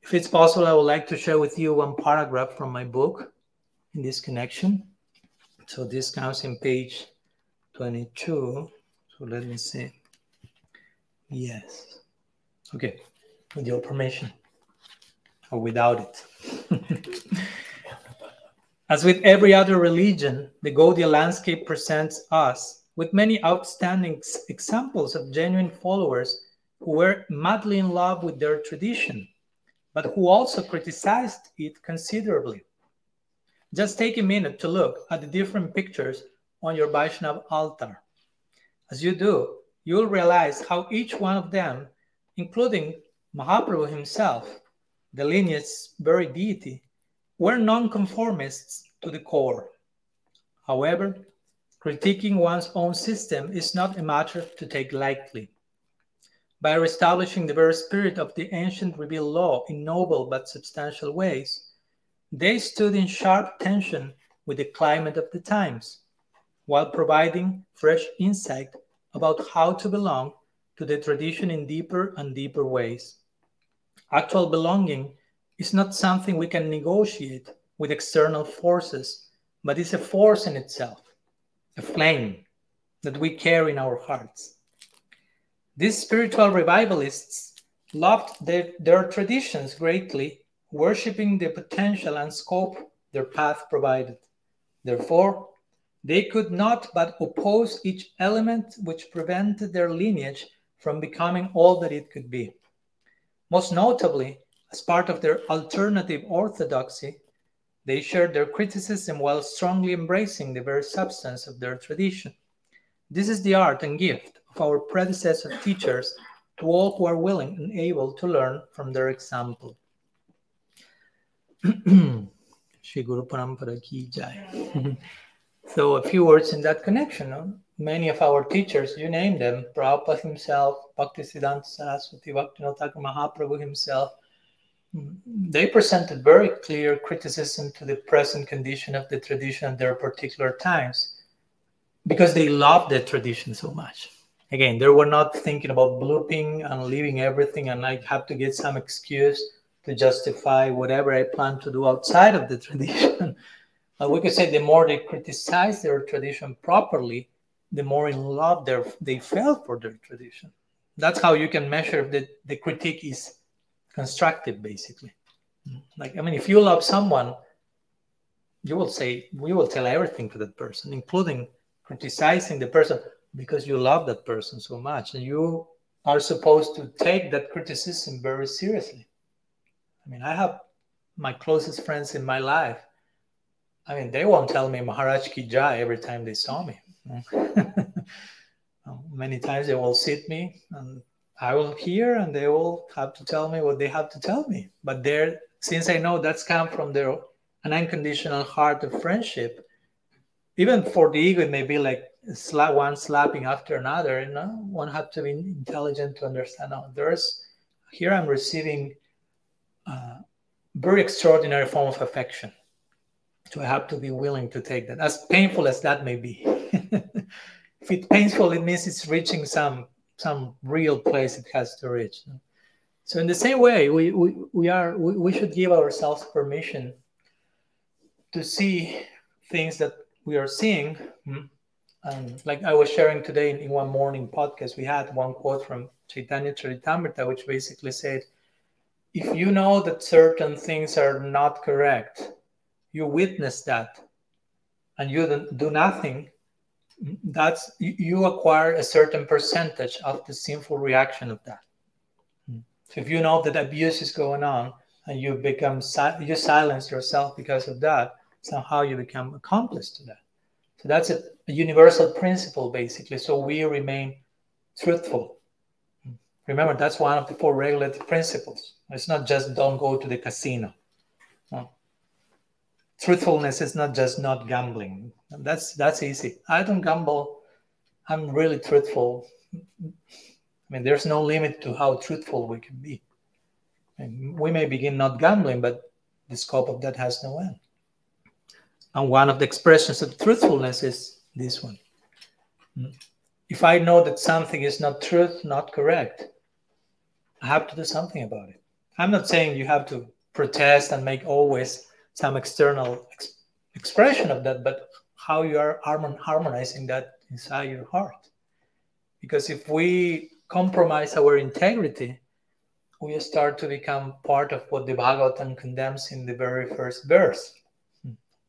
If it's possible, I would like to share with you one paragraph from my book in this connection. So this comes in page twenty-two. So let me see. Yes. Okay. With your permission. Or without it. As with every other religion, the Gaudiya landscape presents us with many outstanding examples of genuine followers who were madly in love with their tradition, but who also criticized it considerably. Just take a minute to look at the different pictures on your Vaishnava altar. As you do, you'll realize how each one of them, including Mahaprabhu himself, the lineage's very deity, were nonconformists to the core. However, critiquing one's own system is not a matter to take lightly. By reestablishing the very spirit of the ancient revealed law in noble but substantial ways, they stood in sharp tension with the climate of the times, while providing fresh insight about how to belong to the tradition in deeper and deeper ways. Actual belonging is not something we can negotiate with external forces, but is a force in itself, a flame that we carry in our hearts. These spiritual revivalists loved their, their traditions greatly, worshipping the potential and scope their path provided. Therefore, they could not but oppose each element which prevented their lineage from becoming all that it could be. Most notably, as part of their alternative orthodoxy, they shared their criticism while strongly embracing the very substance of their tradition. This is the art and gift of our predecessor teachers to all who are willing and able to learn from their example. So a few words in that connection. No? Many of our teachers, you name them, Prabhupada himself, Bhaktisiddhanta Saraswati, Bhaktivinoda Thakur Mahaprabhu himself, they presented very clear criticism to the present condition of the tradition at their particular times, because they loved the tradition so much. Again, they were not thinking about blooping and leaving everything and I have to get some excuse to justify whatever I plan to do outside of the tradition. But we could say the more they criticized their tradition properly, the more in love they felt for their tradition. That's how you can measure if the, the critique is constructive, basically. Like, I mean, if you love someone, you will say, we will tell everything to that person, including criticizing the person, because you love that person so much and you are supposed to take that criticism very seriously. I mean, I have my closest friends in my life. I mean, they won't tell me Maharaj Ki Jai every time they saw me. Many times they will sit me and I will hear and they will have to tell me what they have to tell me. But there, since I know that's come from their an unconditional heart of friendship, even for the ego, it may be like slap, one slapping after another, and you know? One has to be intelligent to understand. Now, there's here I'm receiving a very extraordinary form of affection, so I have to be willing to take that, as painful as that may be. If it's painful, it means it's reaching some some real place it has to reach. So, in the same way, we we we are we, we should give ourselves permission to see things that we are seeing, and like I was sharing today in, in one morning podcast, we had one quote from Chaitanya Charitamrita, which basically said, if you know that certain things are not correct, you witness that, and you don't do nothing, that's you acquire a certain percentage of the sinful reaction of that. So if you know that abuse is going on, and you become you silence yourself because of that, somehow you become accomplice to that. So that's a, a universal principle, basically. So we remain truthful. Remember, that's one of the four regulative principles. It's not just don't go to the casino. No. Truthfulness is not just not gambling. That's that's easy. I don't gamble. I'm really truthful. I mean, there's no limit to how truthful we can be. And we may begin not gambling, but the scope of that has no end. And one of the expressions of truthfulness is this one. If I know that something is not truth, not correct, I have to do something about it. I'm not saying you have to protest and make always some external ex- expression of that, but how you are harmonizing that inside your heart. Because if we compromise our integrity, we start to become part of what the Bhagavatam condemns in the very first verse,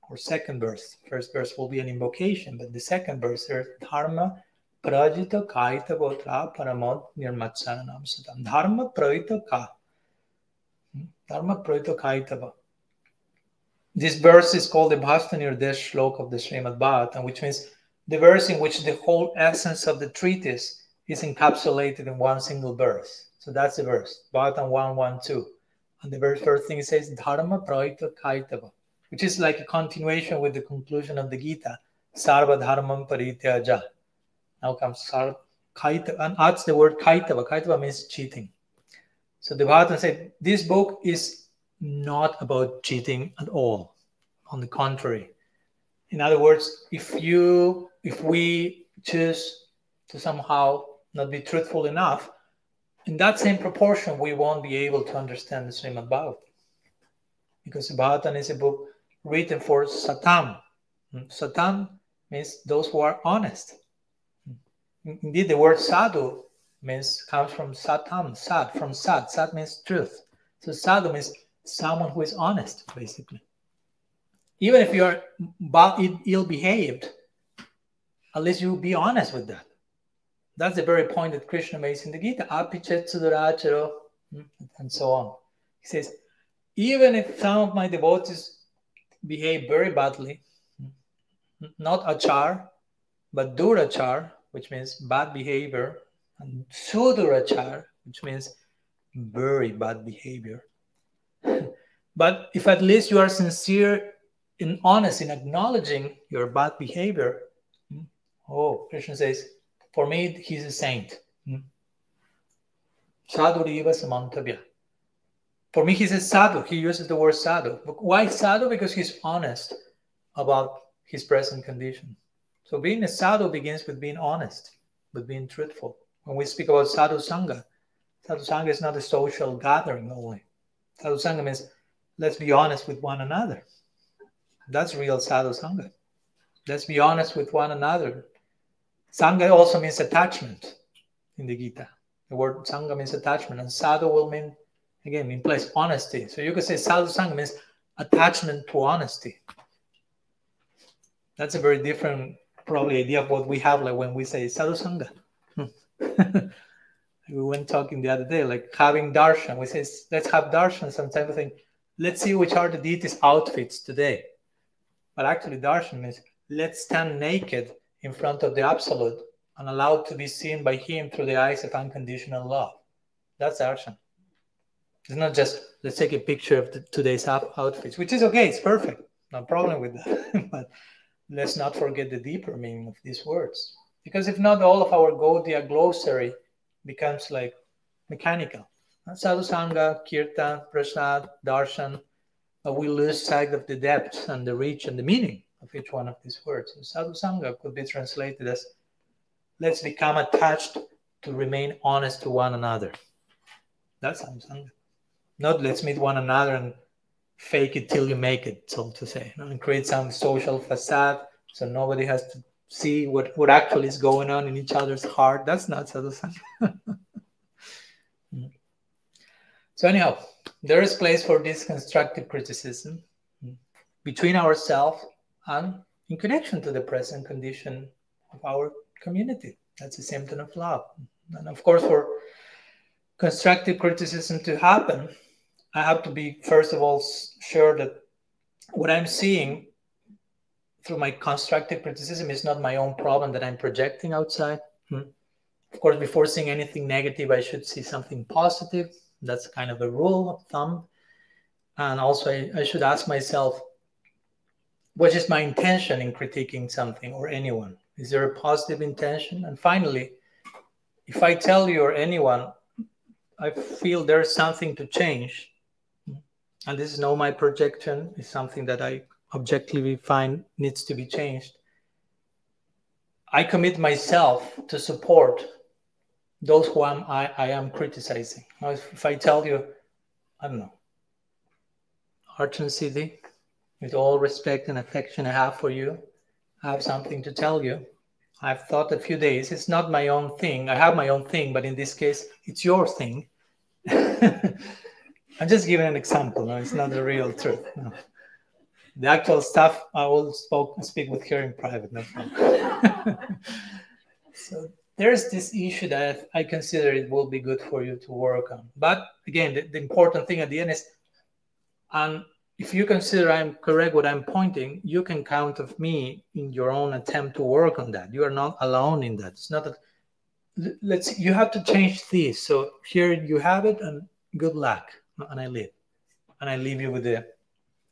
or second verse. First verse will be an invocation, but the second verse is Dharma Prajita Kaita Gotra Paramot Nirmatsanam Sadam. Dharma Prajita Ka. Dharma Prajita Kaitava. This verse is called the Bhasta Nirdesh Shlok of the Srimad Bhagavatam, which means the verse in which the whole essence of the treatise is encapsulated in one single verse. So that's the verse, Bhagavatam one one two. And the very first thing it says, Dharma Prajita Kaitava, which is like a continuation with the conclusion of the Gita, Sarva Dharmam Parityaja. Now comes Sarva Kaitava, and adds the word Kaitava. Kaitava means cheating. So the Bhagavatam said, this book is not about cheating at all. On the contrary. In other words, if you, if we choose to somehow not be truthful enough, in that same proportion, we won't be able to understand the Srimad Bhagavatam. Because the Bhagavatam is a book written for Satam. Satam means those who are honest. Indeed, the word sadhu means comes from satam, sad, from sad. Sad means truth. So sadhu means someone who is honest, basically. Even if you are ill-behaved, at least you will be honest with that. That's the very point that Krishna makes in the Gita, apichet suduracharo, and so on. He says, even if some of my devotees behave very badly, not achar, but durachar, which means bad behavior, and sudurachar, which means very bad behavior. But if at least you are sincere and honest in acknowledging your bad behavior, oh, Krishna says, for me, he's a saint. Sadhuriva samantabhya. For me, he's a sadhu. He uses the word sadhu. Why sadhu? Because he's honest about his present condition. So being a sadhu begins with being honest, with being truthful. When we speak about sadhu sangha, sadhu sangha is not a social gathering only. Sadhu sangha means let's be honest with one another. That's real sadhu sangha. Let's be honest with one another. Sangha also means attachment in the Gita. The word sangha means attachment, and sadhu will mean, again, mean place, honesty. So you could say sadhu sangha means attachment to honesty. That's a very different, probably, idea of what we have, like when we say sadhu sangha. We went talking the other day, like having darshan. We say, let's have darshan. Sometimes we think, let's see which are the deities' outfits today. But actually, darshan means let's stand naked in front of the Absolute and allowed to be seen by Him through the eyes of unconditional love. That's darshan. It's not just, let's take a picture of the, today's outfits, which is okay, it's perfect. No problem with that. But let's not forget the deeper meaning of these words. Because if not, all of our Gaudiya glossary becomes like mechanical. Sadhu Sangha, Kirtan, Prasad, Darshan, but we lose sight of the depth and the reach and the meaning of each one of these words. So sadhu sangha could be translated as let's become attached to remain honest to one another. That's sadhu sangha. Not let's meet one another and fake it till you make it, so to say, and create some social facade so nobody has to see what, what actually is going on in each other's heart. That's not sadhu sangha. So anyhow, there is place for this constructive criticism between ourselves and in connection to the present condition of our community. That's a symptom of love. And of course, for constructive criticism to happen, I have to be, first of all, sure that what I'm seeing through my constructive criticism is not my own problem that I'm projecting outside. Of course, before seeing anything negative, I should see something positive. That's kind of a rule of thumb. And also, I, I should ask myself, what is my intention in critiquing something or anyone? Is there a positive intention? And finally, if I tell you or anyone, I feel there's something to change, and this is not my projection, it's something that I objectively find needs to be changed, I commit myself to support those who I'm, I, I am criticizing. Now, if, if I tell you, I don't know, Arjun Siddhi, with all respect and affection I have for you, I have something to tell you. I've thought a few days. It's not my own thing. I have my own thing, but in this case, it's your thing. I'm just giving an example. No? It's not the real truth. No. The actual stuff, I will spoke, speak with her in private. No problem. So there's this issue that I consider it will be good for you to work on. But again, the, the important thing at the end is, and if you consider I'm correct what I'm pointing, you can count on me in your own attempt to work on that. You are not alone in that. It's not that, let's, you have to change this. So here you have it, and good luck. And I leave. And I leave you with the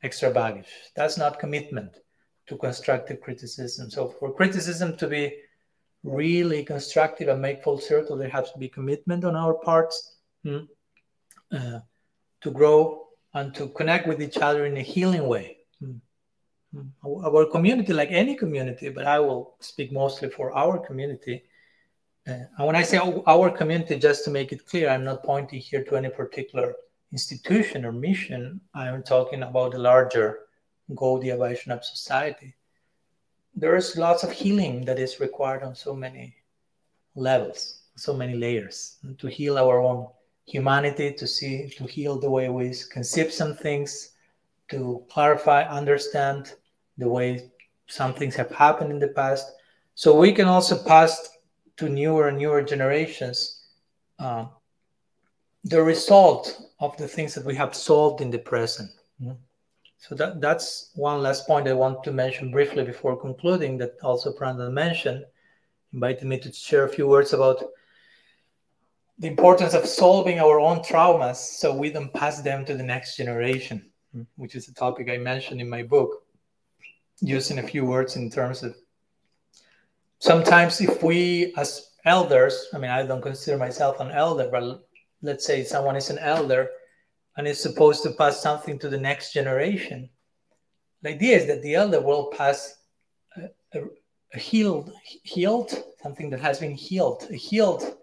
extra baggage. That's not commitment to constructive criticism. So for criticism to be really constructive and make full circle, there has to be commitment on our parts hmm, uh, to grow and to connect with each other in a healing way. Hmm. Hmm. Our community, like any community, but I will speak mostly for our community. Uh, and when I say our community, just to make it clear, I'm not pointing here to any particular institution or mission. I'm talking about the larger Gaudiya Vaishnava society. There is lots of healing that is required on so many levels, so many layers, to heal our own humanity, to see, to heal the way we conceive some things, to clarify, understand the way some things have happened in the past. So we can also pass to newer and newer generations uh, the result of the things that we have solved in the present. Mm-hmm. So that, that's one last point I want to mention briefly before concluding, that also Pranada mentioned, invited me to share a few words about the importance of solving our own traumas so we don't pass them to the next generation, mm-hmm. which is a topic I mentioned in my book, using a few words in terms of sometimes if we as elders, I mean, I don't consider myself an elder, but let's say someone is an elder and is supposed to pass something to the next generation. The idea is that the elder will pass a, a, a healed, healed, something that has been healed, a healed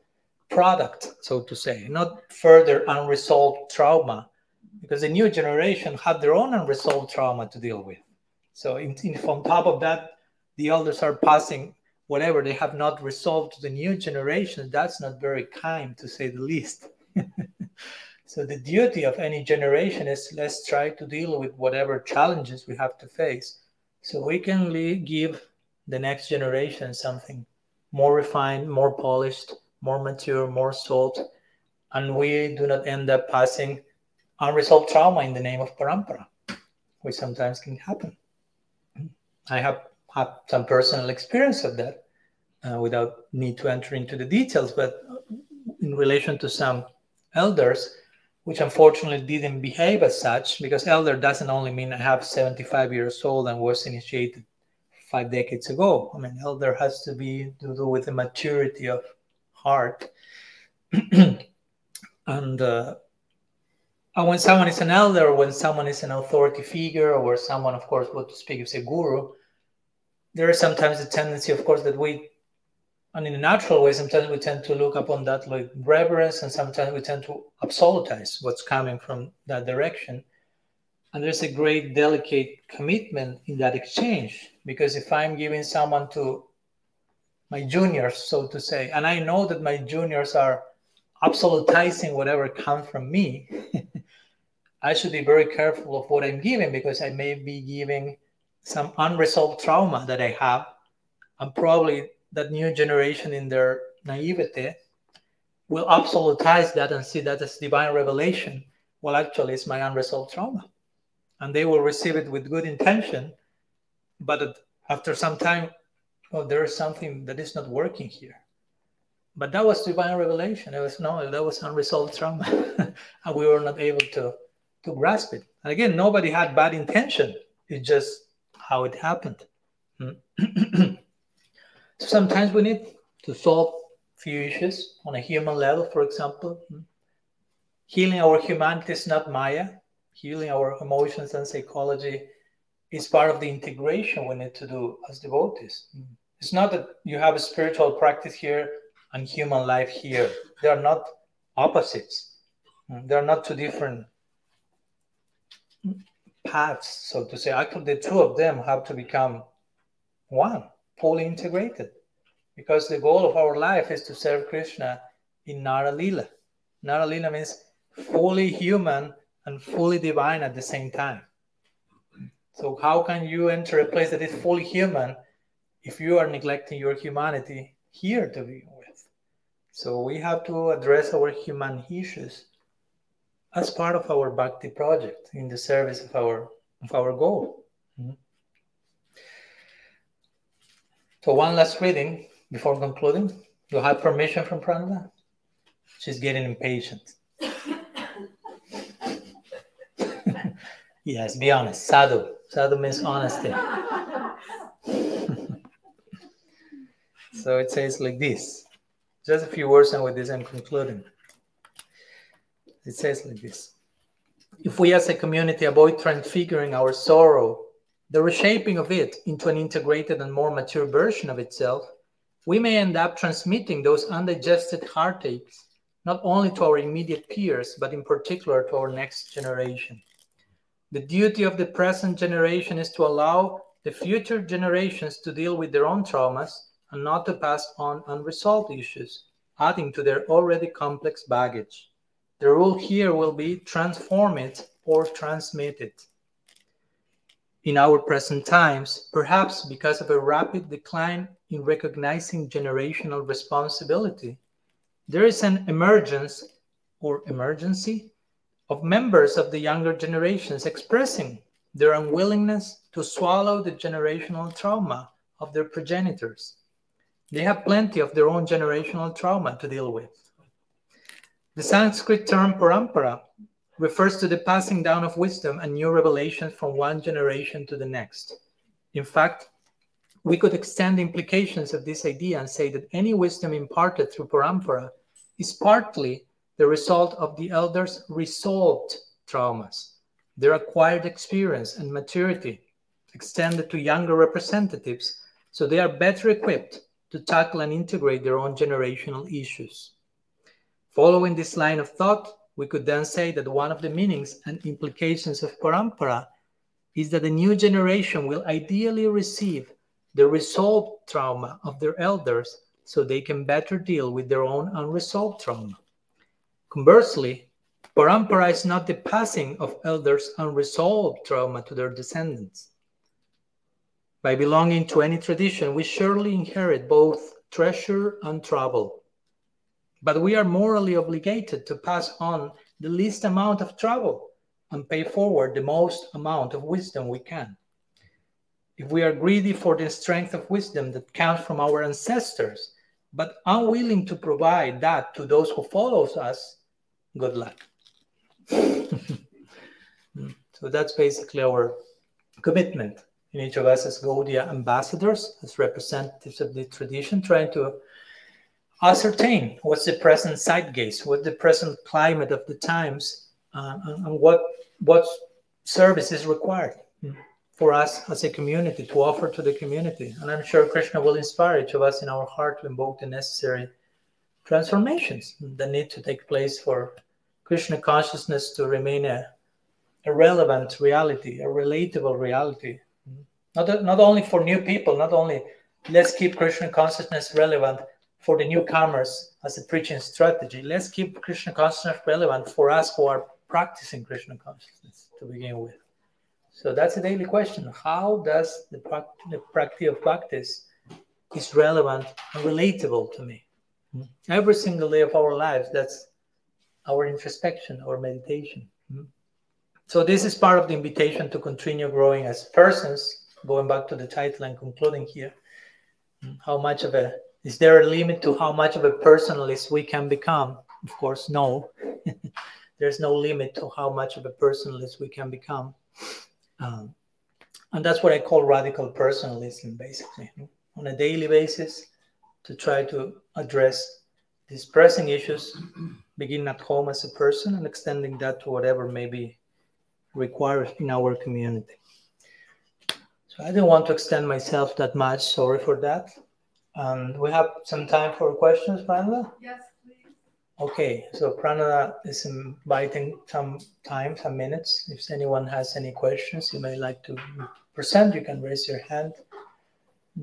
product, so to say, not further unresolved trauma, because the new generation have their own unresolved trauma to deal with. So in, in, on top of that, the elders are passing whatever they have not resolved to the new generation. That's not very kind, to say the least. So the duty of any generation is, let's try to deal with whatever challenges we have to face so we can le- give the next generation something more refined, more polished, more mature, more solved, and we do not end up passing unresolved trauma in the name of parampara, which sometimes can happen. I have had some personal experience of that uh, without need to enter into the details, but in relation to some elders, which unfortunately didn't behave as such, because elder doesn't only mean I have seventy-five years old and was initiated five decades ago. I mean, elder has to be to do with the maturity of heart. and, uh, and when someone is an elder, when someone is an authority figure, or someone, of course, what to speak is a guru, there is sometimes a tendency, of course, that we, and in a natural way, sometimes we tend to look upon that like reverence, and sometimes we tend to absolutize what's coming from that direction. And there's a great delicate commitment in that exchange, because if I'm giving someone to my juniors, so to say, and I know that my juniors are absolutizing whatever comes from me, I should be very careful of what I'm giving, because I may be giving some unresolved trauma that I have, and probably that new generation in their naivety will absolutize that and see that as divine revelation. Well, actually, it's my unresolved trauma. And they will receive it with good intention, but after some time, oh, there is something that is not working here. But that was divine revelation. It was, no, that was unresolved trauma. And we were not able to, to grasp it. And again, nobody had bad intention. It's just how it happened. So sometimes we need to solve a few issues on a human level, for example. Healing our humanity is not Maya. Healing our emotions and psychology is part of the integration we need to do as devotees. It's not that you have a spiritual practice here and human life here. They are not opposites. They are not two different paths, so to say. Actually, the two of them have to become one. Fully integrated. because the goal of our life is to serve Krishna in Nara Lila. Nara Lila means fully human and fully divine at the same time. So how can you enter a place that is fully human if you are neglecting your humanity here to begin with? So we have to address our human issues as part of our bhakti project in the service of our of our goal. Mm-hmm. So one last reading before concluding. Do you have permission from Pranada? She's getting impatient. Yes, be honest. Sadhu. Sadhu means honesty. So it says like this. Just a few words, and with this I'm concluding. It says like this. If we as a community avoid transfiguring our sorrow, the reshaping of it into an integrated and more mature version of itself, we may end up transmitting those undigested heartaches not only to our immediate peers, but in particular to our next generation. The duty of the present generation is to allow the future generations to deal with their own traumas and not to pass on unresolved issues, adding to their already complex baggage. The rule here will be transform it or transmit it. In our present times, perhaps because of a rapid decline in recognizing generational responsibility, there is an emergence or emergency of members of the younger generations expressing their unwillingness to swallow the generational trauma of their progenitors. They have plenty of their own generational trauma to deal with. The Sanskrit term parampara refers to the passing down of wisdom and new revelations from one generation to the next. In fact, we could extend the implications of this idea and say that any wisdom imparted through parampara is partly the result of the elders' resolved traumas, their acquired experience and maturity extended to younger representatives, so they are better equipped to tackle and integrate their own generational issues. Following this line of thought, we could then say that one of the meanings and implications of parampara is that the new generation will ideally receive the resolved trauma of their elders so they can better deal with their own unresolved trauma. Conversely, parampara is not the passing of elders' unresolved trauma to their descendants. By belonging to any tradition, we surely inherit both treasure and trouble. But we are morally obligated to pass on the least amount of trouble and pay forward the most amount of wisdom we can. If we are greedy for the strength of wisdom that comes from our ancestors, but unwilling to provide that to those who follow us, good luck. So that's basically our commitment in each of us as Gaudiya ambassadors, as representatives of the tradition, trying to ascertain what's the present zeitgeist, what's the present climate of the times, uh, and what what service is required for us as a community to offer to the community. And I'm sure Krishna will inspire each of us in our heart to invoke the necessary transformations that need to take place for Krishna consciousness to remain a, a relevant reality, a relatable reality. Not, not only for new people, not only let's keep Krishna consciousness relevant for the newcomers as a preaching strategy. Let's keep Krishna consciousness relevant for us who are practicing Krishna consciousness to begin with. So that's a daily question. How does the, pract- the practice of practice is relevant and relatable to me? Mm-hmm. Every single day of our lives, that's our introspection, our meditation. Mm-hmm. So this is part of the invitation to continue growing as persons, going back to the title and concluding here. Mm-hmm. How much of a Is there a limit to how much of a personalist we can become? Of course, no. There's no limit to how much of a personalist we can become. Um, and that's what I call radical personalism, basically. On a daily basis, to try to address these pressing issues, begin at home as a person and extending that to whatever may be required in our community. So I didn't want to extend myself that much. Sorry for that. Um, we have some time for questions, Pranada? Yes, please. Okay, so Pranada is inviting some time, some minutes. If anyone has any questions you may like to present, you can raise your hand.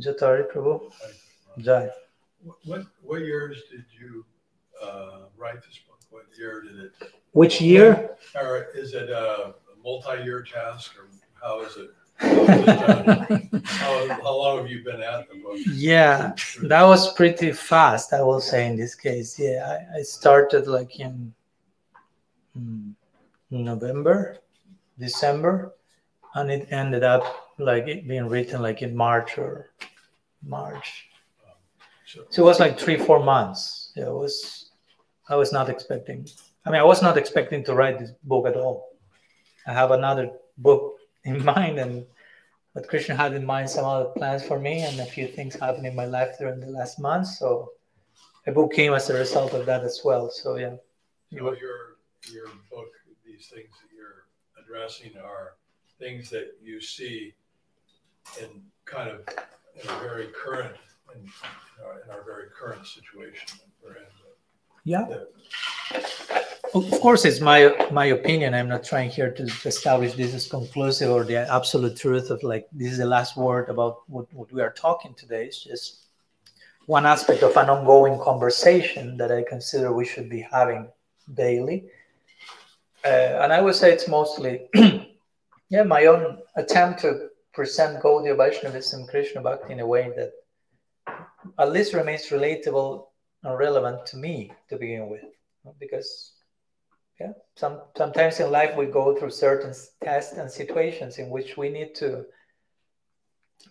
Jai Prabhu. Jai. What what years did you uh, write this book? What year did it? Which year? Or is it a multi-year task, or how is it? How, how long have you been at the book? Yeah, that was pretty fast, I will say, in this case. Yeah, I, I started like in November, December, and it ended up like it being written like in March or March. So it was like three, four months. Yeah, it was. I was not expecting. I mean, I was not expecting to write this book at all. I have another book in mind, and but Krishna had in mind some other plans for me, and a few things happened in my life during the last month. So a book came as a result of that as well. So yeah. So your your book, these things that you're addressing are things that you see in kind of in a very current. In our, in our very current situation that we're in. Yeah. Of course, it's my my opinion. I'm not trying here to establish this is conclusive or the absolute truth of like this is the last word about what, what we are talking today. It's just one aspect of an ongoing conversation that I consider we should be having daily. Uh, and I would say it's mostly, yeah, my own attempt to present Gaudiya Vaishnavism, Krishna Bhakti in a way that at least remains relatable and relevant to me to begin with, because yeah, some sometimes in life we go through certain tests and situations in which we need to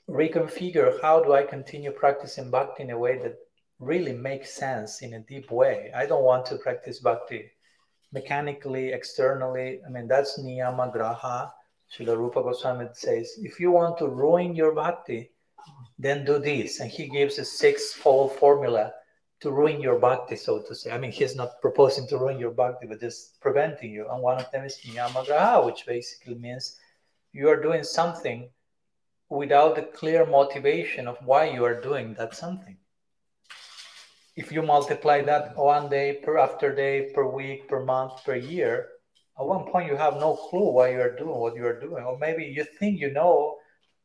reconfigure how do I continue practicing bhakti in a way that really makes sense in a deep way. I don't want to practice bhakti mechanically, externally. I mean, that's Niyama Graha. Srila Rupa Goswami says, if you want to ruin your bhakti, then do this. And he gives a six-fold formula to ruin your bhakti, so to say. I mean, he's not proposing to ruin your bhakti, but just preventing you. And one of them is Niyama Graha, which basically means you are doing something without the clear motivation of why you are doing that something. If you multiply that one day, per after day, per week, per month, per year, at one point you have no clue why you are doing what you are doing. Or maybe you think you know,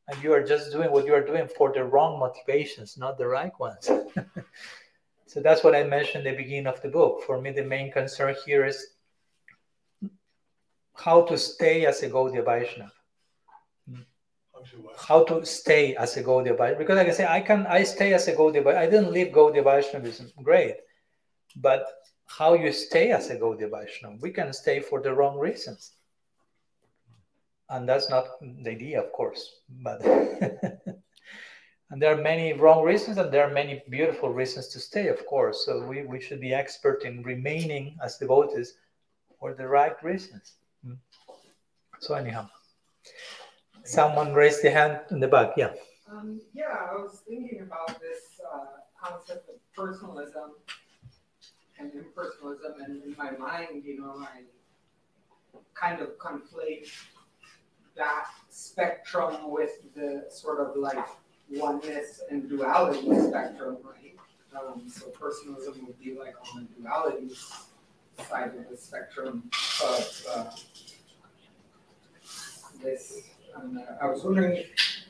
and you are just doing what you are doing for the wrong motivations, not the right ones. So that's what I mentioned at the beginning of the book. For me, the main concern here is how to stay as a Gaudiya Vaishnava. How to stay as a Gaudiya Vaishnava. Because like I say, I can I stay as a Gaudiya Vaishnava. I didn't leave Gaudiya Vaishnavism, great. But how you stay as a Gaudiya Vaishnava? We can stay for the wrong reasons. And that's not the idea, of course. But and there are many wrong reasons, and there are many beautiful reasons to stay, of course. So we, we should be expert in remaining as devotees for the right reasons. So anyhow, someone raised the hand in the back. Yeah. Um, yeah, I was thinking about this uh, concept of personalism and impersonalism, and in my mind, you know, I kind of conflate that spectrum with the sort of like oneness and duality spectrum, right? Um, so personalism would be like on the duality side of the spectrum of uh, this. Um, I was wondering if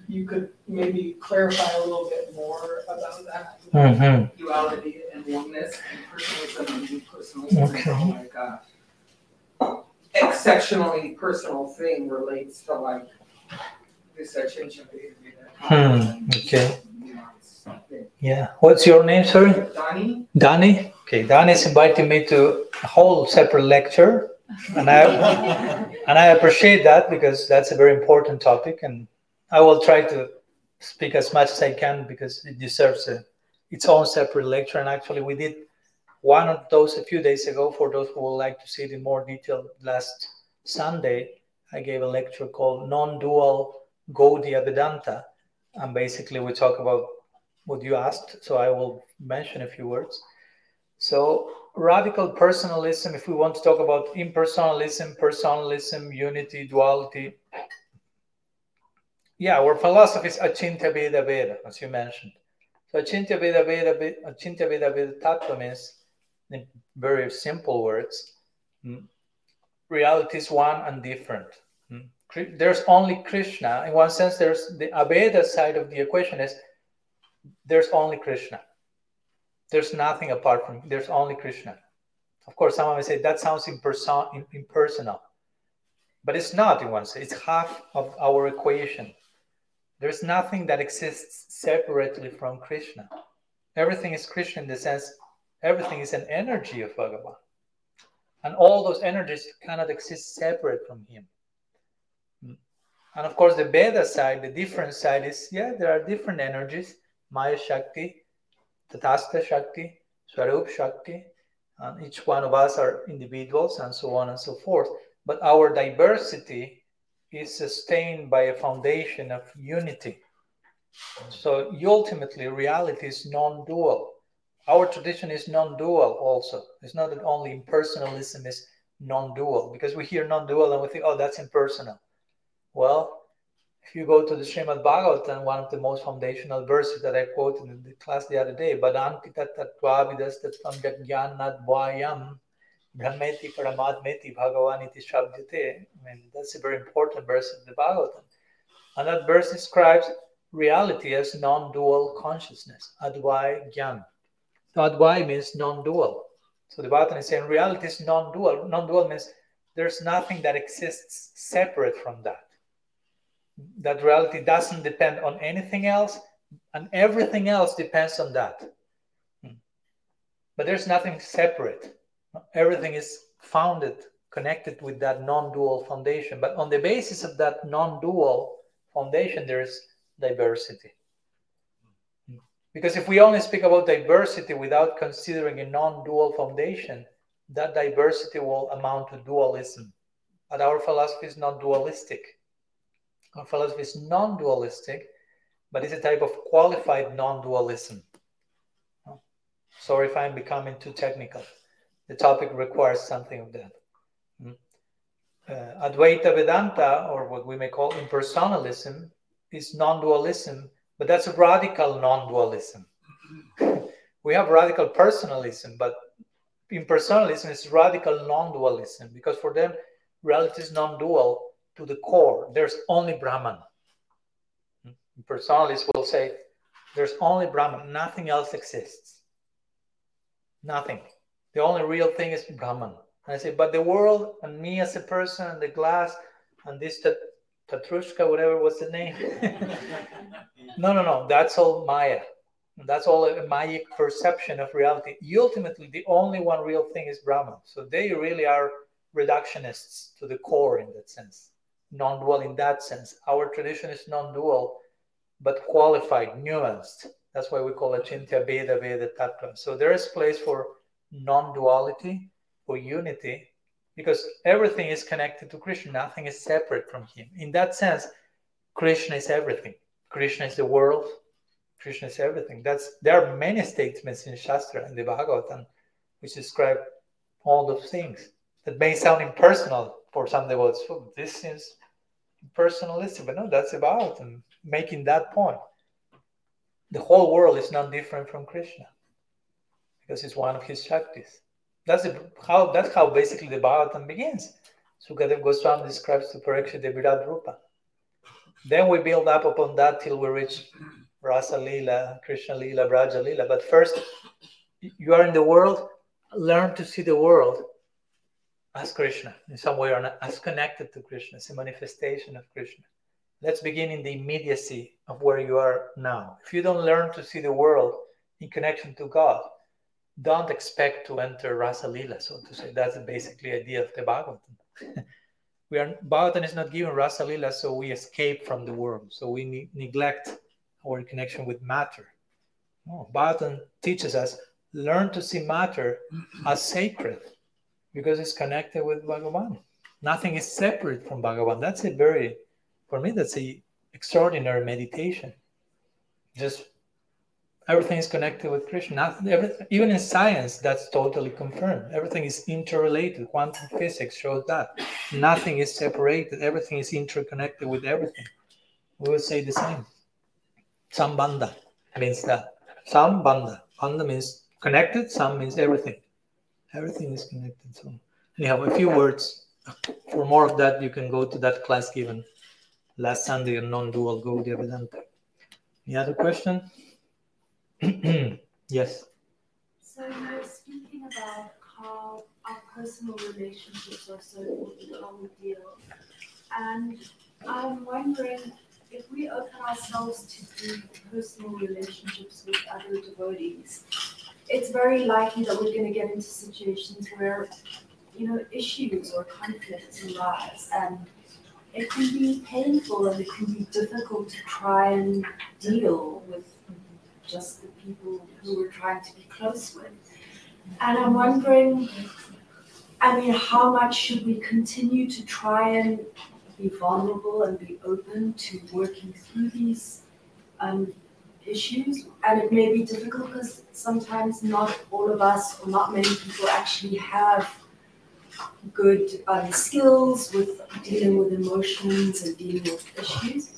you could maybe clarify a little bit more about that mm-hmm. duality and oneness and personalism and impersonalism, okay. and like uh, exceptionally personal thing relates to like this Acintya Bheda Abheda. Okay. Yeah. What's your name, sorry? Danny. Danny. Okay. Danny is inviting me to a whole separate lecture, and I and I appreciate that because that's a very important topic, and I will try to speak as much as I can because it deserves a, its own separate lecture. And actually, we did one of those a few days ago. For those who would like to see it in more detail, last Sunday, I gave a lecture called Non-Dual Gaudiya Vedanta. And basically, we talk about what you asked. So I will mention a few words. So radical personalism, if we want to talk about impersonalism, personalism, unity, duality. Yeah, our philosophy is Acintya Bheda Abheda, as you mentioned. So Acintya Bheda Abheda Tattva means, in very simple words, mm. reality is one and different. Mm. There's only Krishna. In one sense, there's the Abheda side of the equation is there's only Krishna. There's nothing apart from, there's only Krishna. Of course, someone may say, that sounds imperson- impersonal. But it's not, in one sense. It's half of our equation. There's nothing that exists separately from Krishna. Everything is Krishna in the sense, everything is an energy of Bhagavan. And all those energies cannot exist separate from him. And of course, the Veda side, the different side is, yeah, there are different energies. Maya Shakti, Tatastha Shakti, Swarup Shakti. And each one of us are individuals and so on and so forth. But our diversity is sustained by a foundation of unity. So ultimately, reality is non-dual. Our tradition is non-dual also. It's not that only impersonalism is non-dual, because we hear non-dual and we think, oh, that's impersonal. Well, if you go to the Srimad Bhagavatam, one of the most foundational verses that I quoted in the class the other day, Badanti tattvavidastatvam jnanat vayam brahmeti paramatmeti bhagavaniti shabdate. I mean, that's a very important verse of the Bhagavatam. And that verse describes reality as non-dual consciousness, advaya jnana. Advaya means non-dual. So the Bhagavatam is saying reality is non-dual. Non-dual means there's nothing that exists separate from that. That reality doesn't depend on anything else, and everything else depends on that. But there's nothing separate. Everything is founded, connected with that non-dual foundation. But on the basis of that non-dual foundation, there is diversity. Because if we only speak about diversity without considering a non-dual foundation, that diversity will amount to dualism. But our philosophy is not dualistic. Our philosophy is non-dualistic, but it's a type of qualified non-dualism. Sorry if I'm becoming too technical. The topic requires something of that. Uh, Advaita Vedanta, or what we may call impersonalism, is non-dualism. But that's a radical non-dualism. We have radical personalism, but impersonalism is radical non-dualism, because for them, reality is non-dual to the core. There's only Brahman. Impersonalists will say, there's only Brahman. Nothing else exists. Nothing. The only real thing is Brahman. And I say, but the world and me as a person and the glass and this... T- Tatrushka, whatever was the name. no, no, no. That's all Maya. That's all a Mayic perception of reality. Ultimately, the only one real thing is Brahman. So they really are reductionists to the core in that sense. Non-dual in that sense. Our tradition is non-dual, but qualified, nuanced. That's why we call it Acintya Bheda Abheda Tattva. So there is place for non-duality, for unity, because everything is connected to Krishna. Nothing is separate from him. In that sense, Krishna is everything. Krishna is the world. Krishna is everything. That's, there are many statements in Shastra and the Bhagavatam which describe all those things that may sound impersonal for some devotees. Oh, this seems impersonalistic, but no, that's the Bhagavatam making that point. The whole world is not different from Krishna because it's one of his Shaktis. That's the, how that's how basically the Bhagavatam begins. Sukadeva Goswami describes to Parikshit the Virat Rupa. Then we build up upon that till we reach Rasa Lila, Krishna Lila, Braja Lila. But first, you are in the world, learn to see the world as Krishna, in some way or not, as connected to Krishna, as a manifestation of Krishna. Let's begin in the immediacy of where you are now. If you don't learn to see the world in connection to God, don't expect to enter Rasa Lila, so to say. That's basically the idea of the Bhagavatam. we are, Bhagavatam is not given Rasa Lila, so we escape from the world. So we ne- neglect our connection with matter. No, Bhagavatam teaches us, learn to see matter as sacred, because it's connected with Bhagavan. Nothing is separate from Bhagavan. That's a very, for me, that's an extraordinary meditation. Just... everything is connected with Krishna. Nothing, everything, even in science, that's totally confirmed. Everything is interrelated. Quantum physics shows that. Nothing is separated. Everything is interconnected with everything. We will say the same. Sambanda means that. Sambanda. Banda means connected. Sam means everything. Everything is connected. So anyhow, a few words. For more of that, you can go to that class given last Sunday on non-dual Gaudiya Vedanta. Any other question? Yes. So you're speaking about how our personal relationships are so important, how we deal. And I'm wondering, if we open ourselves to deep personal relationships with other devotees, it's very likely that we're going to get into situations where, you know, issues or conflicts arise, and it can be painful and it can be difficult to try and deal with just the people who we're trying to be close with. And I'm wondering, I mean, how much should we continue to try and be vulnerable and be open to working through these um, issues? And it may be difficult because sometimes not all of us, or not many people, actually have good um, skills with dealing with emotions and dealing with issues.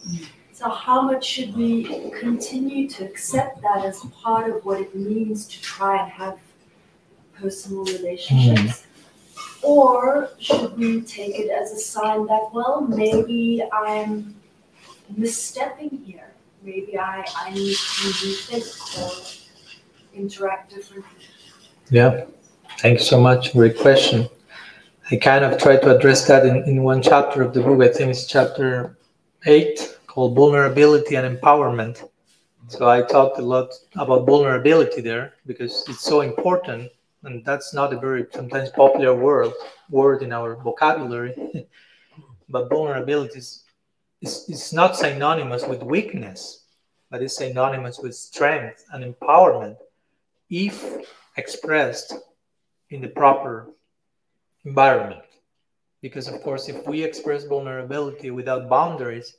So how much should we continue to accept that as part of what it means to try and have personal relationships? Mm. Or should we take it as a sign that, well, maybe I'm misstepping here. Maybe I, I need to rethink or interact differently. Yeah, thanks so much for your question. I kind of tried to address that in, in one chapter of the book. I think it's chapter eight, called Vulnerability and Empowerment. So I talked a lot about vulnerability there because it's so important. And that's not a very sometimes popular word word in our vocabulary. But vulnerability is, is, is not synonymous with weakness, but it's synonymous with strength and empowerment if expressed in the proper environment. Because, of course, if we express vulnerability without boundaries,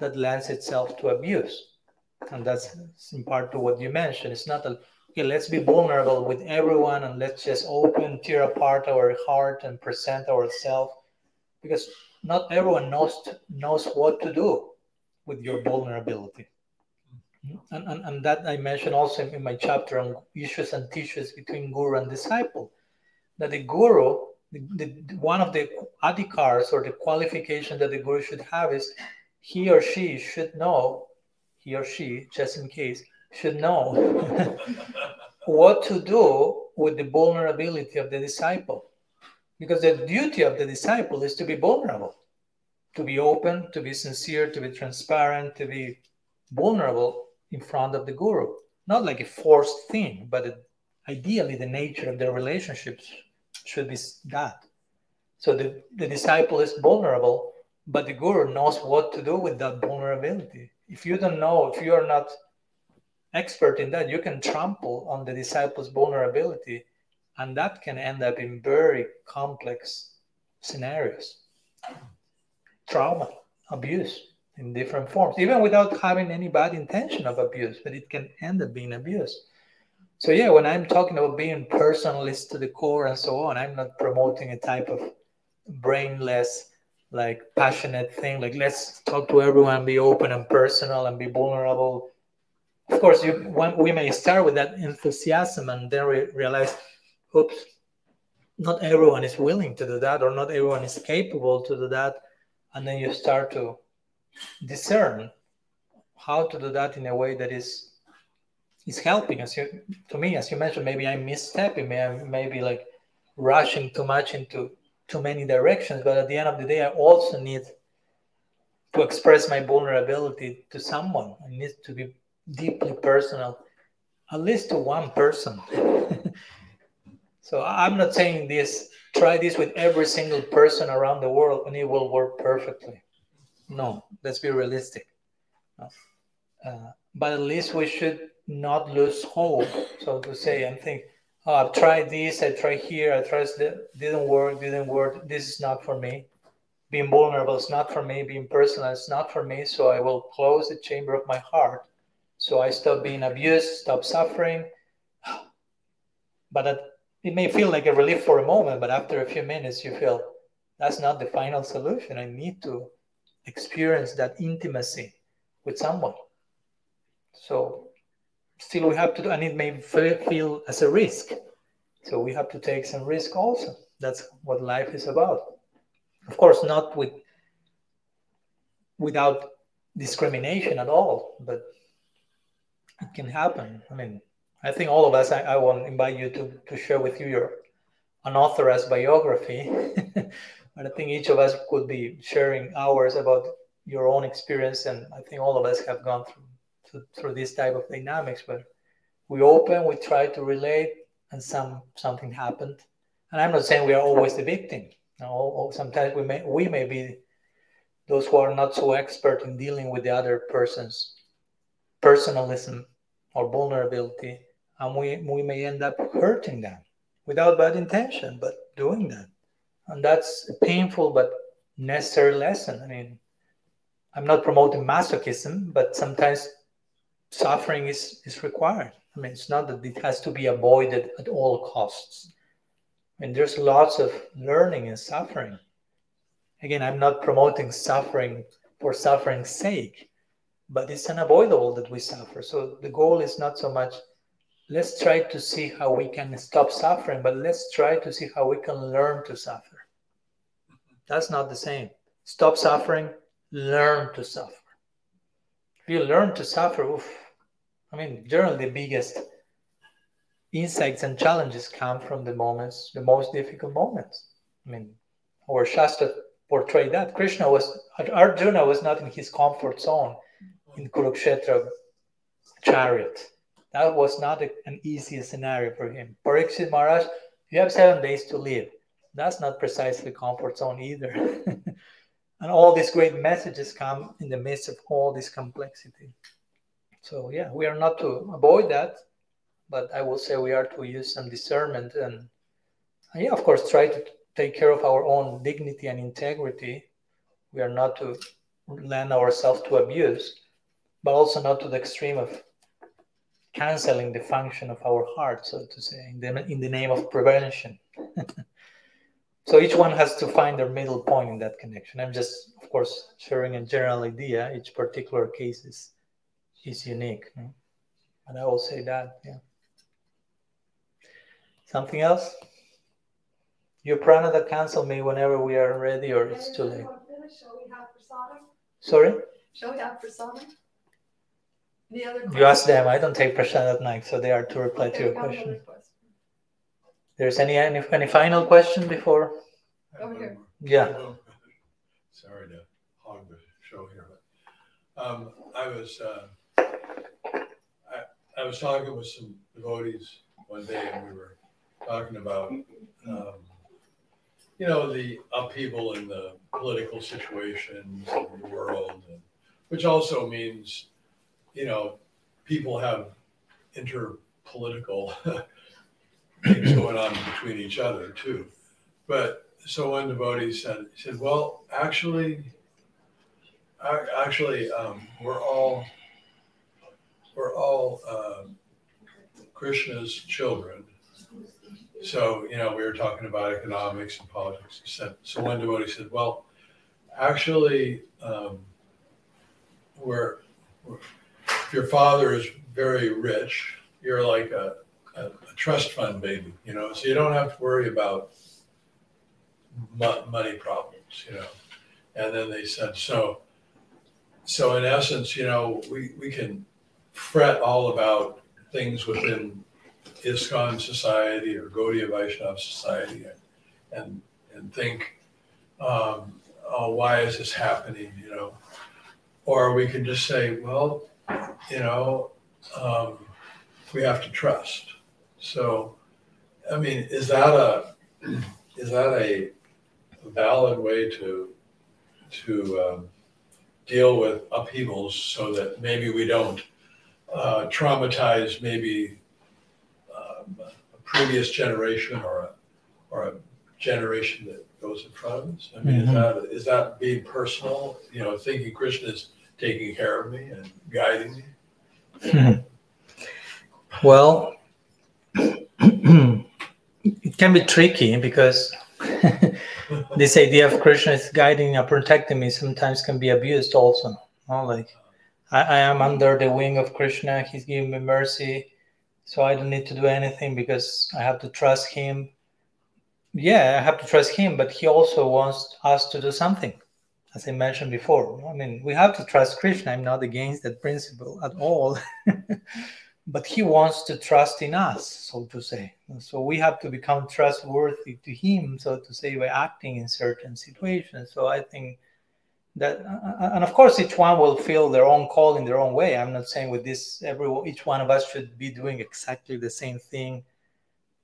that lends itself to abuse. And that's in part to what you mentioned. It's not a... Okay, let's be vulnerable with everyone and let's just open, tear apart our heart and present ourselves, because not everyone knows knows what to do with your vulnerability. And, and, and that I mentioned also in my chapter on issues and tissues between guru and disciple, that the guru, the, the, one of the adhikars or the qualification that the guru should have is he or she should know, he or she, just in case, should know what to do with the vulnerability of the disciple. Because the duty of the disciple is to be vulnerable, to be open, to be sincere, to be transparent, to be vulnerable in front of the guru. Not like a forced thing, but it, ideally the nature of their relationships should be that. So the, the disciple is vulnerable, but the guru knows what to do with that vulnerability. If you don't know, if you are not expert in that, you can trample on the disciple's vulnerability, and that can end up in very complex scenarios. Trauma, abuse in different forms, even without having any bad intention of abuse, but it can end up being abuse. So yeah, when I'm talking about being personalist to the core and so on, I'm not promoting a type of brainless, like passionate thing, like let's talk to everyone, be open and personal and be vulnerable. Of course, you, when we may start with that enthusiasm and then we realize, oops, not everyone is willing to do that, or not everyone is capable to do that. And then you start to discern how to do that in a way that is is helping. As you, to me, as you mentioned, maybe I'm misstepping, maybe, I'm maybe like rushing too much into too many directions. But at the end of the day, I also need to express my vulnerability to someone. I need to be deeply personal, at least to one person. So I'm not saying this, try this with every single person around the world and it will work perfectly. No, let's be realistic. Uh, but at least we should not lose hope, so to say, and think, oh, I've tried this, I tried here, I tried this, didn't work, didn't work, this is not for me. Being vulnerable is not for me, being personal is not for me, so I will close the chamber of my heart. So I stop being abused, stop suffering. But that, it may feel like a relief for a moment, but after a few minutes you feel that's not the final solution. I need to experience that intimacy with someone. So still we have to do, and it may feel as a risk. So we have to take some risk also. That's what life is about. Of course, not with without discrimination at all, but it can happen. I mean, I think all of us, I, I will invite you to, to share with you your unauthorized biography. But I think each of us could be sharing hours about your own experience, and I think all of us have gone through through, through this type of dynamics where we open, we try to relate, and some something happened. And I'm not saying we are always the victim. No, sometimes we may we may be those who are not so expert in dealing with the other person's personalism or vulnerability, and we, we may end up hurting them without bad intention, but doing that. And that's a painful but necessary lesson. I mean, I'm not promoting masochism, but sometimes suffering is, is required. I mean, it's not that it has to be avoided at all costs. I mean, there's lots of learning in suffering. Again, I'm not promoting suffering for suffering's sake, but it's unavoidable that we suffer. So the goal is not so much, let's try to see how we can stop suffering, but let's try to see how we can learn to suffer. That's not the same. Stop suffering, learn to suffer. If you learn to suffer, oof, I mean, generally the biggest insights and challenges come from the moments, the most difficult moments. I mean, our Shastra portrayed that. Krishna was, Arjuna was not in his comfort zone in Kurukshetra chariot. That was not a, an easy scenario for him. Parikshit Maharaj, you have seven days to live. That's not precisely comfort zone either. And all these great messages come in the midst of all this complexity. So yeah, we are not to avoid that, but I will say we are to use some discernment and, and yeah, of course, try to take care of our own dignity and integrity. We are not to lend ourselves to abuse, but also not to the extreme of canceling the function of our heart, so to say, in the, in the name of prevention. So each one has to find their middle point in that connection. I'm just, of course, sharing a general idea. Each particular case is, is unique. Right? And I will say that, yeah. Something else? Your Pranada, cancel me whenever we are ready or it's too late. Shall we have Prasad? Sorry? Shall we have Prasad? The other you ask them. I don't take Prasad at night, so they are to reply okay, to your question. question. There's any, any any final question before? Over here. Yeah. Sorry to hog the show here, but um, I was uh, I, I was talking with some devotees one day, and we were talking about um, you know, the upheaval in the political situations in the world, and, which also means, you know, people have interpolitical things going on between each other too. But so one devotee said, he said, well, actually, actually, um, we're all, we're all uh, Krishna's children. So, you know, we were talking about economics and politics. He said, so one devotee said, well, actually, um, we're, we're if your father is very rich, you're like a, a, a trust fund baby, you know, so you don't have to worry about mo- money problems, you know. And then they said, so, so in essence, you know, we, we can fret all about things within ISKCON society or Gaudiya Vaishnava society and, and, and think, um, oh, why is this happening, you know? Or we can just say, well, you know, um, we have to trust. So, I mean, is that a is that a valid way to to um, deal with upheavals so that maybe we don't uh, traumatize maybe um, a previous generation or a, or a generation that goes in front of us? I mean, mm-hmm. is that is that being personal? You know, thinking Krishna is taking care of me and guiding me? Mm-hmm. Well, it can be tricky because this idea of Krishna is guiding and protecting me sometimes can be abused also. No? Like, I, I am under the wing of Krishna, he's giving me mercy, so I don't need to do anything because I have to trust him. Yeah, I have to trust him, but he also wants us to do something. As I mentioned before, I mean, we have to trust Krishna. I'm not against that principle at all. but he wants to trust in us, so to say. So we have to become trustworthy to him, so to say, by acting in certain situations. So I think that, and of course, each one will feel their own call in their own way. I'm not saying with this, every each one of us should be doing exactly the same thing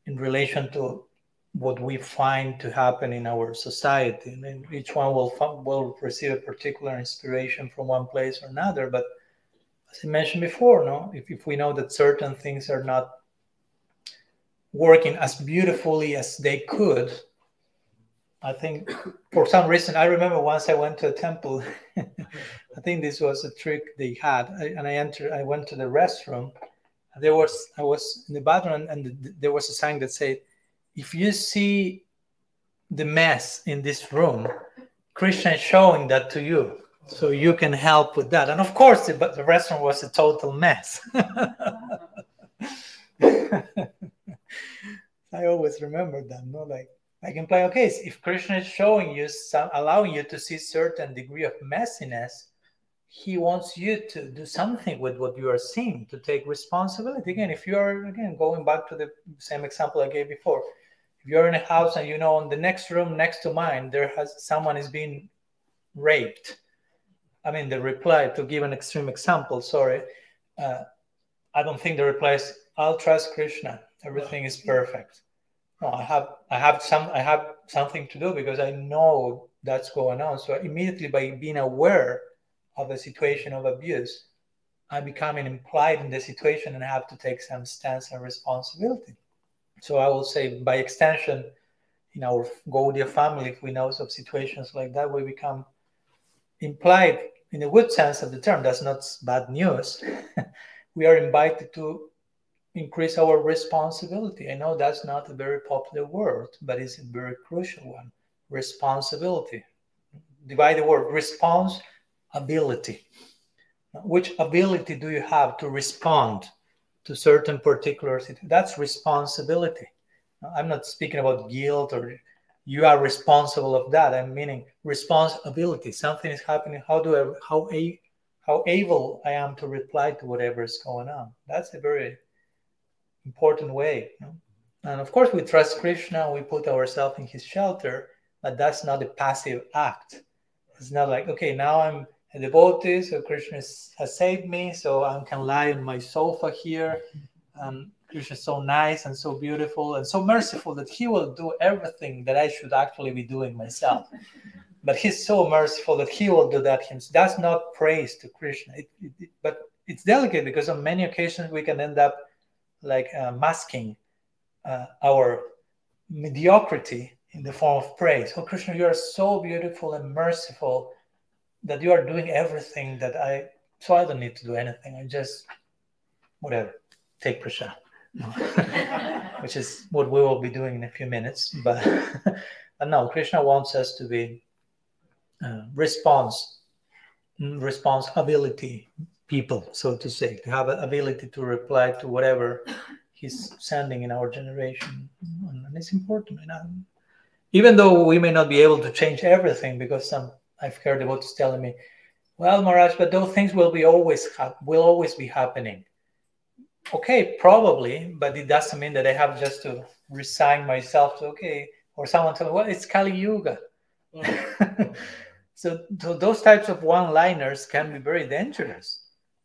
in relation to what we find to happen in our society. I mean, each one will will receive a particular inspiration from one place or another. But as I mentioned before, no, if, if we know that certain things are not working as beautifully as they could, I think for some reason, I remember once I went to a temple. I think this was a trick they had, I, and I entered. I went to the restroom. And there was I was in the bathroom, and, and there was a sign that said, "If you see the mess in this room, Krishna is showing that to you, so you can help with that." And of course, the, the restaurant was a total mess. I always remember that. No, like I can play. Okay, if Krishna is showing you, some, allowing you to see certain degree of messiness, he wants you to do something with what you are seeing, to take responsibility. Again, if you are again going back to the same example I gave before. You're in a house and you know in the next room next to mine there has someone is being raped. I mean the reply, to give an extreme example, sorry, uh, I don't think the reply is "I'll trust Krishna, everything is perfect." No, I have I have some I have something to do because I know that's going on. So immediately by being aware of the situation of abuse, I become implied in the situation and I have to take some stance and responsibility. So I will say, by extension, in our Gaudiya family, if we know of situations like that, we become implied in the good sense of the term. That's not bad news. We are invited to increase our responsibility. I know that's not a very popular word, but it's a very crucial one. Responsibility. Divide the word responsibility. Which ability do you have to respond to certain particular situations? That's responsibility. I'm not speaking about guilt or you are responsible of that. I'm meaning responsibility. Something is happening. How do I, how a, how able I am to reply to whatever is going on? That's a very important way. You know? And of course, we trust Krishna. We put ourselves in his shelter, but that's not a passive act. It's not like, okay, now I'm a devotee, so Krishna has saved me, so I can lie on my sofa here. Um, Krishna is so nice and so beautiful and so merciful that he will do everything that I should actually be doing myself. But he's so merciful that he will do that himself. That's not praise to Krishna. It, it, it, but it's delicate because on many occasions we can end up like uh, masking uh, our mediocrity in the form of praise. Oh, Krishna, you are so beautiful and merciful that you are doing everything that I, so I don't need to do anything. I just, whatever, take prasad, which is what we will be doing in a few minutes. But, but no, Krishna wants us to be uh, response, responsibility people, so to say, to have an ability to reply to whatever he's sending in our generation. And it's important. You know? Even though we may not be able to change everything, because some, I've heard devotees telling me, "Well, Maharaj, but those things will be always ha- will always be happening." Okay, probably, but it doesn't mean that I have just to resign myself to okay. Or someone tell me, "Well, it's Kali Yuga." Yeah. so, so those types of one-liners can be very dangerous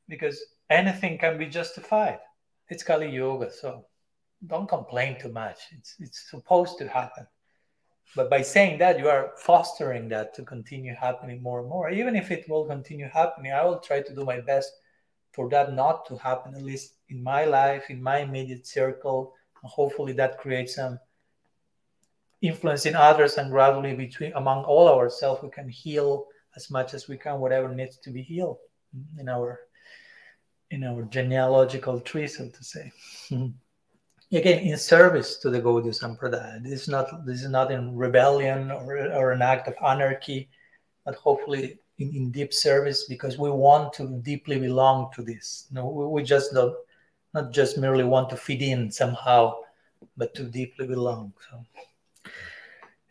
because anything can be justified. It's Kali Yuga, so don't complain too much. It's it's supposed to happen. But by saying that, you are fostering that to continue happening more and more. Even if it will continue happening, I will try to do my best for that not to happen, at least in my life, in my immediate circle. And hopefully that creates some influence in others, and gradually between among all ourselves, we can heal as much as we can, whatever needs to be healed in our, in our genealogical tree, so to say. Again, in service to the Gaudiya Sampradaya. This is not this is not in rebellion or, or an act of anarchy, but hopefully in, in deep service, because we want to deeply belong to this. No, we, we just don't not just merely want to fit in somehow, but to deeply belong. So,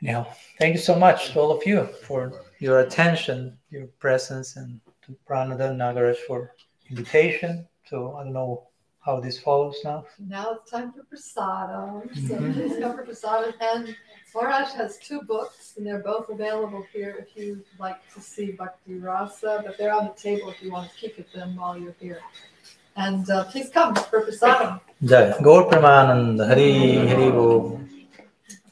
anyhow, thank you so much to all of you for your attention, your presence, and to Pranada and Nagaraj for invitation. So I don't know how this follows now? Now it's time for Prasada. So please come for Prasada. And Maharaj has two books, and they're both available here if you like to see Bhakti Rasa, but they're on the table if you want to keep at them while you're here. And uh, please come for Prasada. Jai Gaur Pramanand Hari Hari Bo.